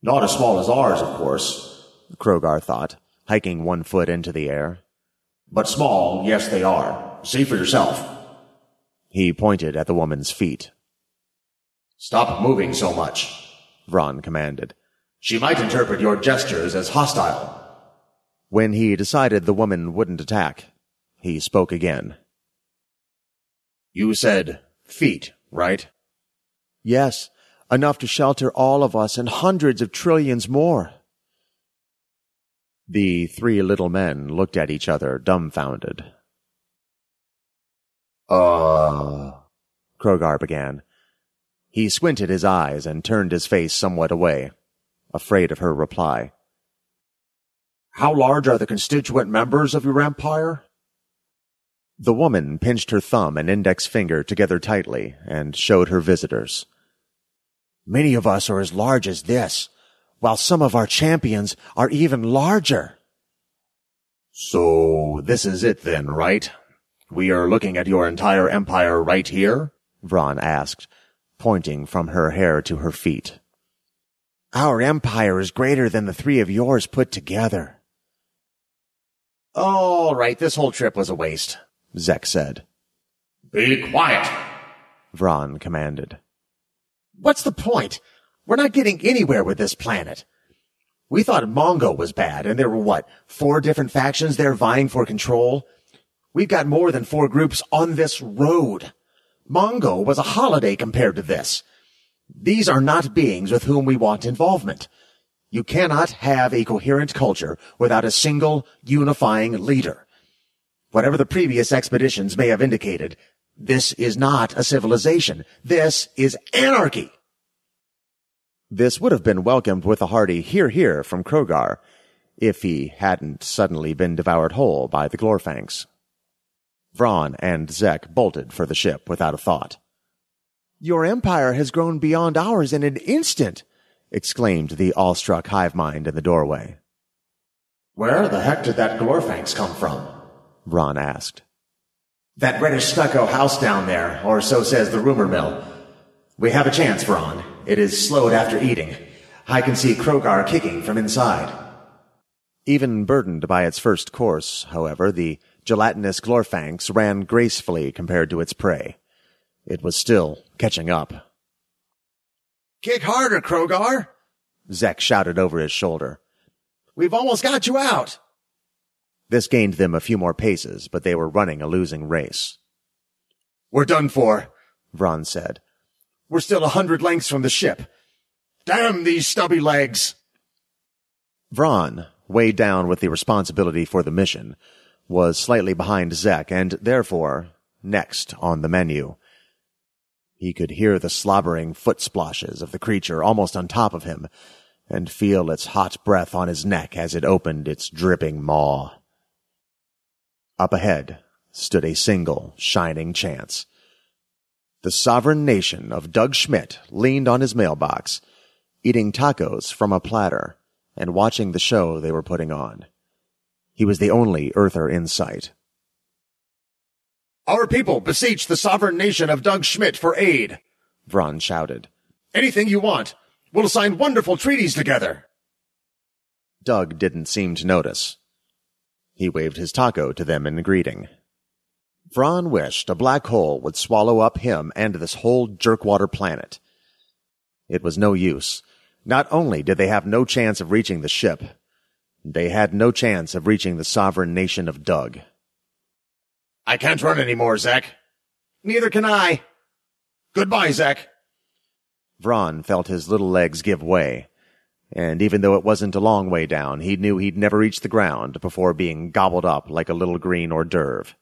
"Not as small as ours, of course," Krogar thought, hiking 1 foot into the air. "But small, yes they are. See for yourself. He pointed at the woman's feet. Stop moving so much, Vron commanded. She might interpret your gestures as hostile. When he decided the woman wouldn't attack, he spoke again. You said feet, right? Yes, enough to shelter all of us and hundreds of trillions more. The three little men looked at each other, dumbfounded. Krogar began. He squinted his eyes and turned his face somewhat away, afraid of her reply. How large are the constituent members of your empire? The woman pinched her thumb and index finger together tightly and showed her visitors. Many of us are as large as this, while some of our champions are even larger. So this is it then, right? We are looking at your entire empire right here? Vron asked, pointing from her hair to her feet. Our empire is greater than the three of yours put together. All right, this whole trip was a waste, Zek said. Be quiet, Vron commanded. What's the point? We're not getting anywhere with this planet. We thought Mongo was bad, and there were, four different factions there vying for control? We've got more than four groups on this road. Mongo was a holiday compared to this. These are not beings with whom we want involvement. You cannot have a coherent culture without a single unifying leader. Whatever the previous expeditions may have indicated, this is not a civilization. This is anarchy. This would have been welcomed with a hearty hear, hear from Krogar, if he hadn't suddenly been devoured whole by the Glorfangs. Vron and Zek bolted for the ship without a thought. Your empire has grown beyond ours in an instant, exclaimed the awestruck hive mind in the doorway. Where the heck did that Glorfangs come from? Vron asked. That reddish stucco house down there, or so says the rumor mill. We have a chance, Vron. It is slowed after eating. I can see Krogar kicking from inside. Even burdened by its first course, however, the gelatinous Glorfangs ran gracefully compared to its prey. It was still catching up. Kick harder, Krogar! Zek shouted over his shoulder. We've almost got you out! This gained them a few more paces, but they were running a losing race. We're done for, Vron said. We're still 100 lengths from the ship. Damn these stubby legs! Vron, weighed down with the responsibility for the mission, was slightly behind Zek and, therefore, next on the menu. He could hear the slobbering foot splashes of the creature almost on top of him, and feel its hot breath on his neck as it opened its dripping maw. Up ahead stood a single, shining chance. The sovereign nation of Doug Schmidt leaned on his mailbox, eating tacos from a platter and watching the show they were putting on. He was the only Earther in sight. Our people beseech the sovereign nation of Doug Schmidt for aid, Vron shouted. Anything you want. We'll sign wonderful treaties together. Doug didn't seem to notice. He waved his taco to them in greeting. Vron wished a black hole would swallow up him and this whole jerkwater planet. It was no use. Not only did they have no chance of reaching the ship, they had no chance of reaching the sovereign nation of Doug. I can't run anymore, Zek. Neither can I. Goodbye, Zek. Vron felt his little legs give way, and even though it wasn't a long way down, he knew he'd never reach the ground before being gobbled up like a little green hors d'oeuvre.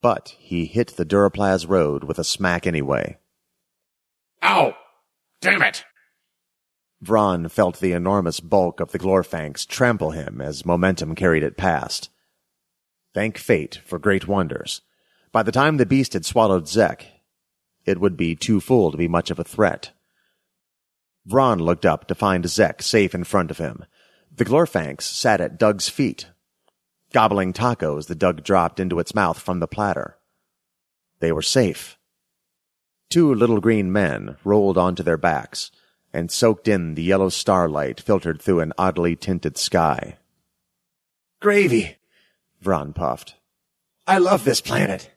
But he hit the Duraplaz road with a smack anyway. Ow! Damn it! Vron felt the enormous bulk of the Glorfangs trample him as momentum carried it past. Thank fate for great wonders. By the time the beast had swallowed Zek, it would be too full to be much of a threat. Vron looked up to find Zek safe in front of him. The Glorfangs sat at Doug's feet, gobbling tacos that Doug dropped into its mouth from the platter. They were safe. Two little green men rolled onto their backs and soaked in the yellow starlight filtered through an oddly tinted sky. Gravy, Vron puffed. I love this planet.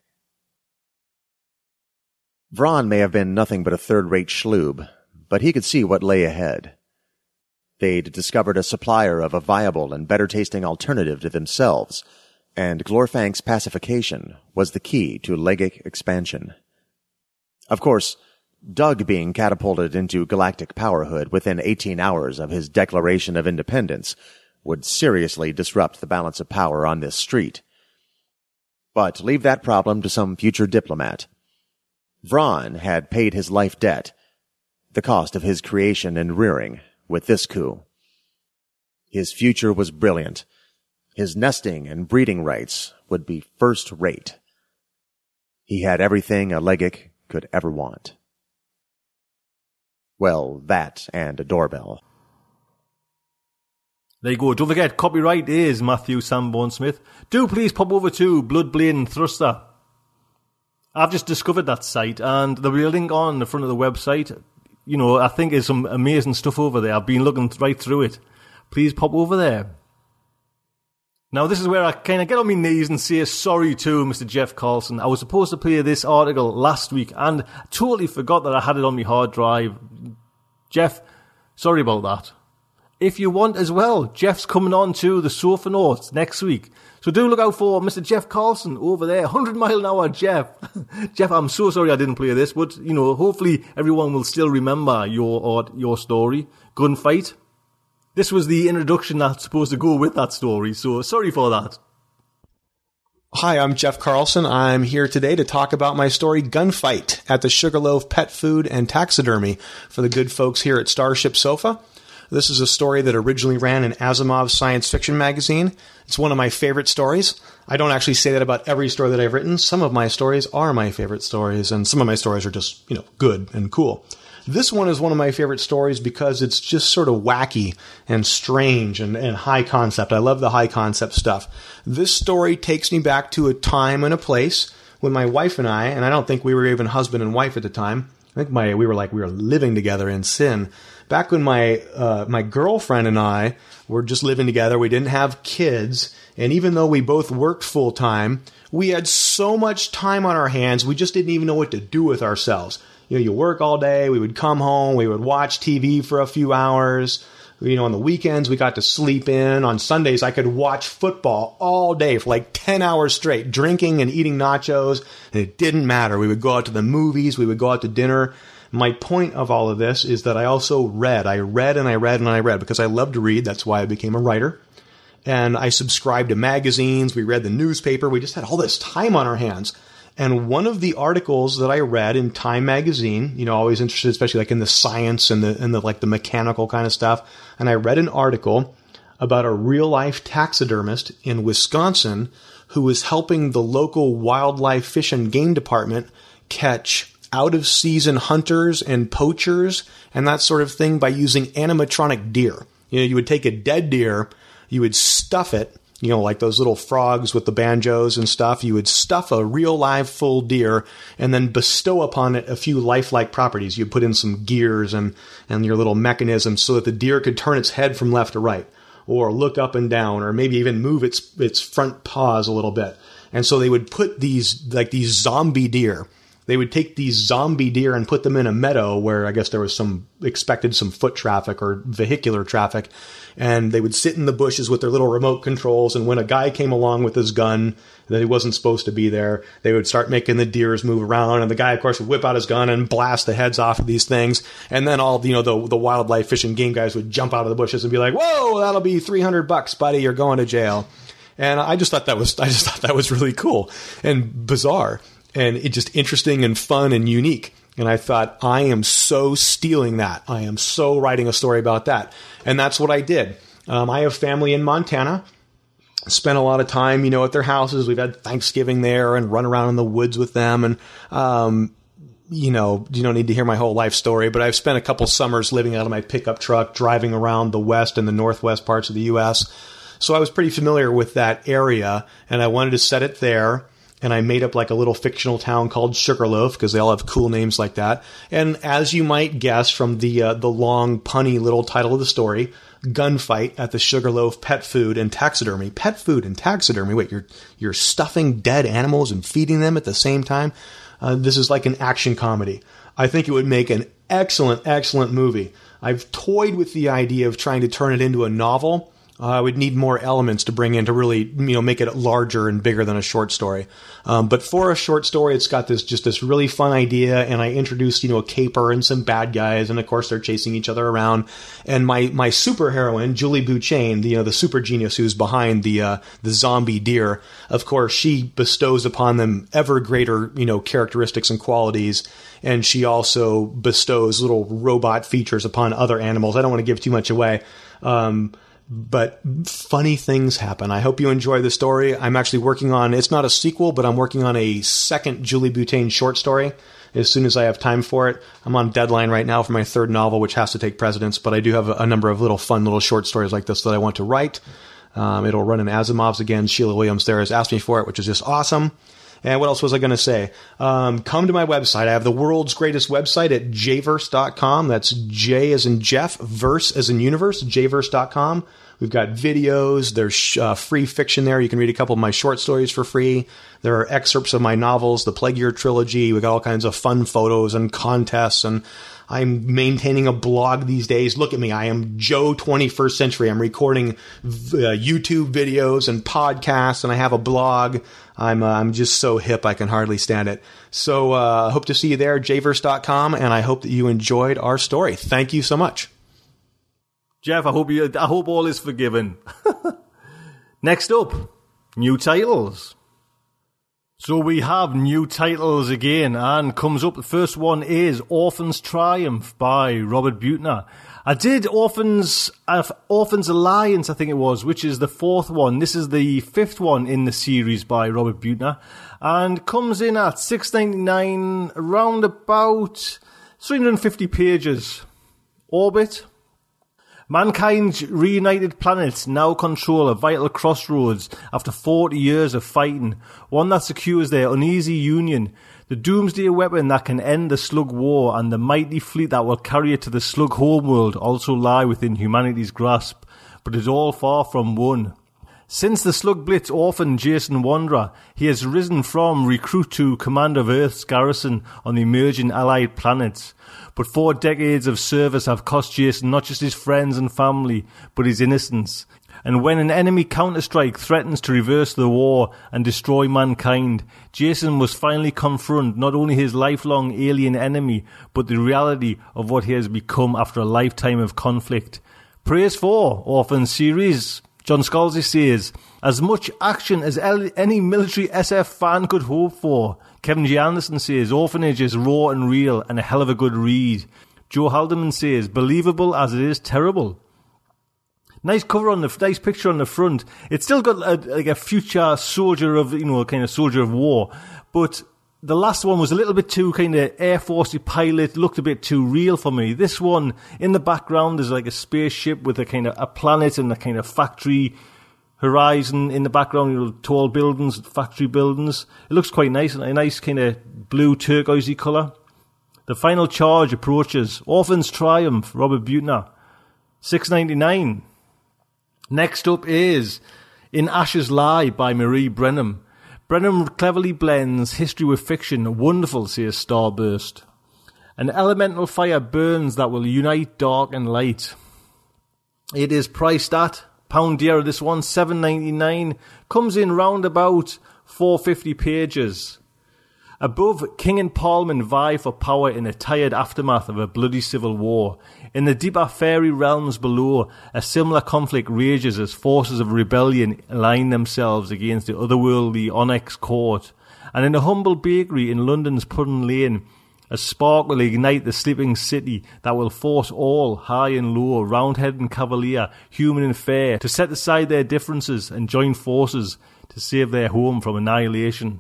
Vron may have been nothing but a third-rate schlub, but he could see what lay ahead. They'd discovered a supplier of a viable and better-tasting alternative to themselves, and Glorfank's pacification was the key to Legic expansion. Of course, Doug being catapulted into galactic powerhood within 18 hours of his declaration of independence would seriously disrupt the balance of power on this street. But leave that problem to some future diplomat. Vron had paid his life debt, the cost of his creation and rearing, with this coup. His future was brilliant. His nesting and breeding rights would be first-rate. He had everything a Legic could ever want. Well, that and a doorbell. There you go. Don't forget, copyright is Matthew Sanborn Smith. Do please pop over to Blood Blade and Thruster. I've just discovered that site, and there'll be a link on the front of the website. You know, I think there's some amazing stuff over there. I've been looking right through it. Please pop over there. Now, this is where I kind of get on my knees and say sorry to Mr. Jeff Carlson. I was supposed to play this article last week, and I totally forgot that I had it on my hard drive. Jeff, sorry about that. If you want as well, Jeff's coming on to the Sofa Notes next week. So do look out for Mr. Jeff Carlson over there. 100 mile an hour, Jeff. Jeff, I'm so sorry I didn't play this. But, you know, hopefully everyone will still remember your story. Gunfight. This was the introduction that's supposed to go with that story. So sorry for that. Hi, I'm Jeff Carlson. I'm here today to talk about my story, Gunfight, at the Sugarloaf Pet Food and Taxidermy for the good folks here at Starship Sofa. This is a story that originally ran in Asimov's science fiction magazine. It's one of my favorite stories. I don't actually say that about every story that I've written. Some of my stories are my favorite stories, and some of my stories are just, you know, good and cool. This one is one of my favorite stories because it's just sort of wacky and strange and high concept. I love the high concept stuff. This story takes me back to a time and a place when my wife and I don't think we were even husband and wife at the time. I think we were living together in sin. Back when my girlfriend and I were just living together, we didn't have kids, and even though we both worked full-time, we had so much time on our hands, we just didn't even know what to do with ourselves. You know, you work all day, we would come home, we would watch TV for a few hours. You know, on the weekends, we got to sleep in. On Sundays, I could watch football all day for like 10 hours straight, drinking and eating nachos, and it didn't matter. We would go out to the movies, we would go out to dinner. My point of all of this is that I also read. I read and I read and I read because I love to read. That's why I became a writer. And I subscribed to magazines. We read the newspaper. We just had all this time on our hands. And one of the articles that I read in Time magazine, you know, always interested, especially like in the science and the mechanical kind of stuff. And I read an article about a real-life taxidermist in Wisconsin who was helping the local wildlife fish and game department catch out-of-season hunters and poachers and that sort of thing by using animatronic deer. You know, you would take a dead deer, you would stuff it, you know, like those little frogs with the banjos and stuff. You would stuff a real live full deer and then bestow upon it a few lifelike properties. You put in some gears and your little mechanisms so that the deer could turn its head from left to right or look up and down or maybe even move its front paws a little bit. And so they would put these zombie deer. They would take these zombie deer and put them in a meadow where I guess there was some foot traffic or vehicular traffic. And they would sit in the bushes with their little remote controls. And when a guy came along with his gun that he wasn't supposed to be there, they would start making the deers move around. And the guy, of course, would whip out his gun and blast the heads off of these things. And then all, you know, the wildlife fish and game guys would jump out of the bushes and be like, whoa, that'll be $300, buddy. You're going to jail. And I just thought that was really cool and bizarre. And it just interesting and fun and unique. And I thought, I am so stealing that. I am so writing a story about that. And that's what I did. I have family in Montana. Spent a lot of time, you know, at their houses. We've had Thanksgiving there and run around in the woods with them. And, you know, you don't need to hear my whole life story, but I've spent a couple summers living out of my pickup truck, driving around the west and the northwest parts of the U.S. So I was pretty familiar with that area, and I wanted to set it there. and I made up like a little fictional town called Sugarloaf because they all have cool names like that. And as you might guess from the long punny little title of the story, Gunfight at the Sugarloaf Pet Food and Taxidermy. Pet food and taxidermy. Wait, you're stuffing dead animals and feeding them at the same time? This is like an action comedy. I think it would make an excellent, excellent movie. I've toyed with the idea of trying to turn it into a novel. I would need more elements to bring in to really, make it larger and bigger than a short story. But for a short story, it's got this really fun idea, and I introduced, a caper and some bad guys, and of course they're chasing each other around. And my superheroine, Julie Bouchain, the super genius who's behind the zombie deer, of course she bestows upon them ever greater, characteristics and qualities. And she also bestows little robot features upon other animals. I don't want to give too much away. But funny things happen. I hope you enjoy the story. I'm actually working on, it's not a sequel, but I'm working on a second Julie Bouchain short story as soon as I have time for it. I'm on deadline right now for my third novel, which has to take precedence, but I do have a number of little fun little short stories like this that I want to write. It'll run in Asimov's again. Sheila Williams there has asked me for it, which is just awesome. And what else was I going to say? Come to my website. I have the world's greatest website at jverse.com. That's J as in Jeff, verse as in universe, jverse.com. We've got videos. There's free fiction there. You can read a couple of my short stories for free. There are excerpts of my novels, the Plague Year Trilogy. We've got all kinds of fun photos and contests, and I'm maintaining a blog these days. Look at me. I am Joe 21st Century. I'm recording YouTube videos and podcasts, and I have a blog. I'm just so hip I can hardly stand it. So hope to see you there, jverse.com, and I hope that you enjoyed our story. Thank you so much. Jeff, I hope all is forgiven. Next up, new titles. So we have new titles again, and comes up, the first one is Orphan's Triumph by Robert Buettner. I did Orphan's Alliance, I think it was, which is the fourth one. This is the fifth one in the series by Robert Buettner, and comes in at $6.99, around about 350 pages. Orbit. Mankind's reunited planets now control a vital crossroads after 40 years of fighting, one that secures their uneasy union, the doomsday weapon that can end the Slug War, and the mighty fleet that will carry it to the Slug homeworld also lie within humanity's grasp, but is all far from won. Since the Slug Blitz orphaned Jason Wanderer, he has risen from recruit to commander of Earth's garrison on the emerging allied planets. But 4 decades of service have cost Jason not just his friends and family, but his innocence. And when an enemy counterstrike threatens to reverse the war and destroy mankind, Jason must finally confront not only his lifelong alien enemy, but the reality of what he has become after a lifetime of conflict. Praise for Orphan series. John Scalzi says, as much action as any military SF fan could hope for. Kevin G. Anderson says, Orphanage is raw and real and a hell of a good read. Joe Haldeman says, believable as it is terrible. Nice cover on the, nice picture on the front. It's still got a future soldier of, kind of soldier of war, but the last one was a little bit too kind of Air Forcey pilot, looked a bit too real for me. This one, in the background, there's like a spaceship with a kind of a planet and a kind of factory horizon in the background, tall buildings, factory buildings. It looks quite nice, a nice kind of blue turquoisey colour. The final charge approaches. Orphan's Triumph, Robert Buettner, $6.99. Next up is In Ashes Lie by Marie Brennan. Brennan cleverly blends history with fiction. Wonderful, says Starburst. An elemental fire burns that will unite dark and light. It is priced at pound dearer, this one, $7.99. Comes in round about 450 pages. Above, King and Parliament vie for power in the tired aftermath of a bloody civil war. In the deeper fairy realms below, a similar conflict rages as forces of rebellion align themselves against the otherworldly Onyx Court. And in a humble bakery in London's Puddin Lane, a spark will ignite the sleeping city that will force all, high and low, roundhead and cavalier, human and fair, to set aside their differences and join forces to save their home from annihilation.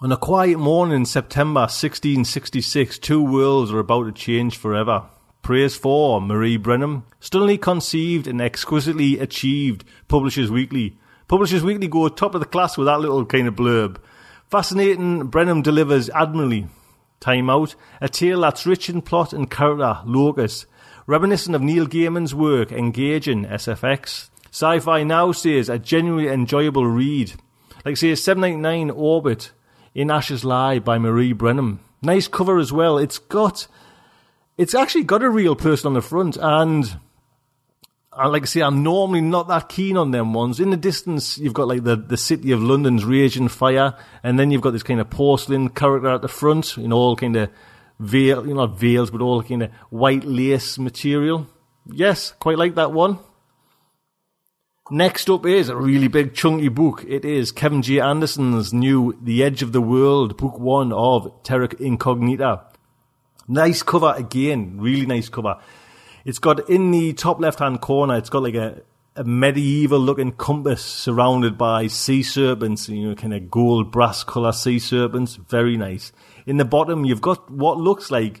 On a quiet morning in September 1666, two worlds are about to change forever. Praise for Marie Brennan. Stunningly conceived and exquisitely achieved, Publishers Weekly. Publishers Weekly go top of the class with that little kind of blurb. Fascinating, Brenham delivers admirably. Time Out, a tale that's rich in plot and character, locus. Reminiscent of Neil Gaiman's work, engaging, SFX. Sci-Fi Now says, a genuinely enjoyable read. Like, say, 799 Orbit, In Ashes Lie by Marie Brennan. Nice cover as well. It's actually got a real person on the front, and like I say, I'm normally not that keen on them ones. In the distance, you've got like the City of London's raging fire, and then you've got this kind of porcelain character at the front, in all kind of veil, not veils, but all kind of white lace material. Yes, quite like that one. Next up is a really big chunky book. It is Kevin J. Anderson's new The Edge of the World, Book 1 of Terra Incognita. Nice cover again, really nice cover. It's got, in the top left-hand corner, it's got like a medieval-looking compass surrounded by sea serpents, kind of gold, brass-colour sea serpents. Very nice. In the bottom, you've got what looks like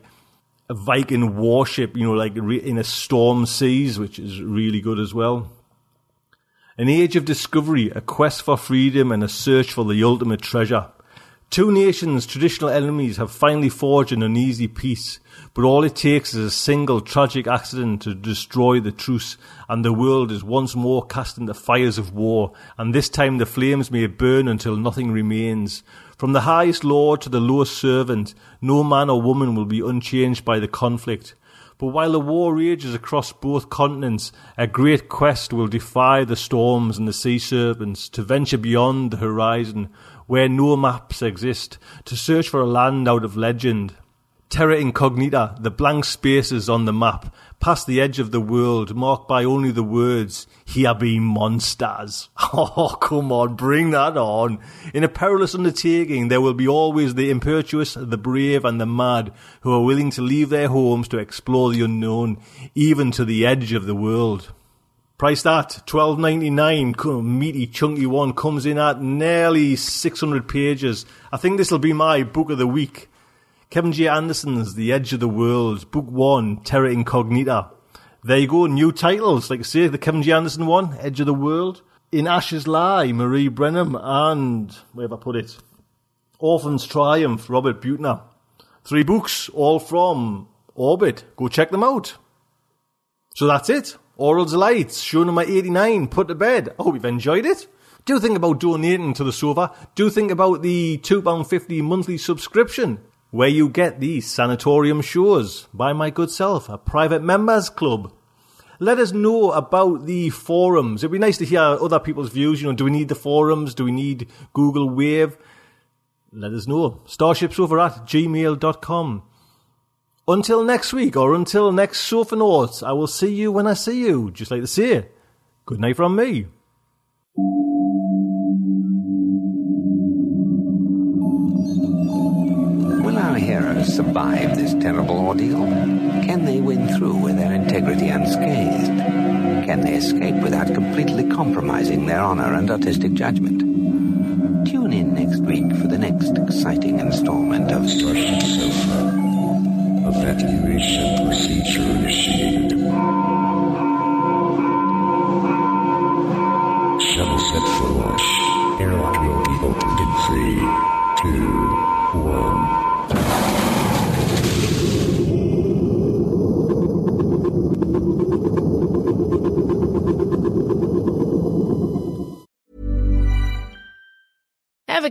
a Viking warship, like in a storm seas, which is really good as well. An Age of Discovery, a quest for freedom and a search for the ultimate treasure. Two nations, traditional enemies, have finally forged an uneasy peace, but all it takes is a single tragic accident to destroy the truce, and the world is once more cast into fires of war, and this time the flames may burn until nothing remains. From the highest lord to the lowest servant, no man or woman will be unchanged by the conflict. But while the war rages across both continents, a great quest will defy the storms and the sea serpents to venture beyond the horizon, where no maps exist, to search for a land out of legend. Terra Incognita, the blank spaces on the map, past the edge of the world, marked by only the words, "Here be monsters." Oh, come on, bring that on. In a perilous undertaking, there will be always the impetuous, the brave and the mad, who are willing to leave their homes to explore the unknown, even to the edge of the world. Price that, $12.99, meaty, chunky one, comes in at nearly 600 pages. I think this will be my book of the week. Kevin J. Anderson's The Edge of the World, Book 1, Terra Incognita. There you go, new titles. Like I say, the Kevin J. Anderson one, Edge of the World. In Ashes Lie, Marie Brennan, and, where have I put it? Orphan's Triumph, Robert Buettner. 3 books, all from Orbit. Go check them out. So that's it. Oral Delights, show number 89, put to bed. I hope you've enjoyed it. Do think about donating to the Sova. Do think about the £2.50 monthly subscription, where you get these sanatorium shows by my good self, a private members club. Let us know about the forums. It'd be nice to hear other people's views. Do we need the forums? Do we need Google Wave? Let us know. starshipsova@gmail.com. Until next week, or until next Sophonauts, I will see you when I see you, just like they say. Good night from me. Will our heroes survive this terrible ordeal? Can they win through with their integrity unscathed? Can they escape without completely compromising their honor and artistic judgment? Tune in next week for the next exciting installment of Starship Sofa. Evacuation procedure initiated. Shuttle set for launch. Airlock will be opened in 3, 2, 1. Ever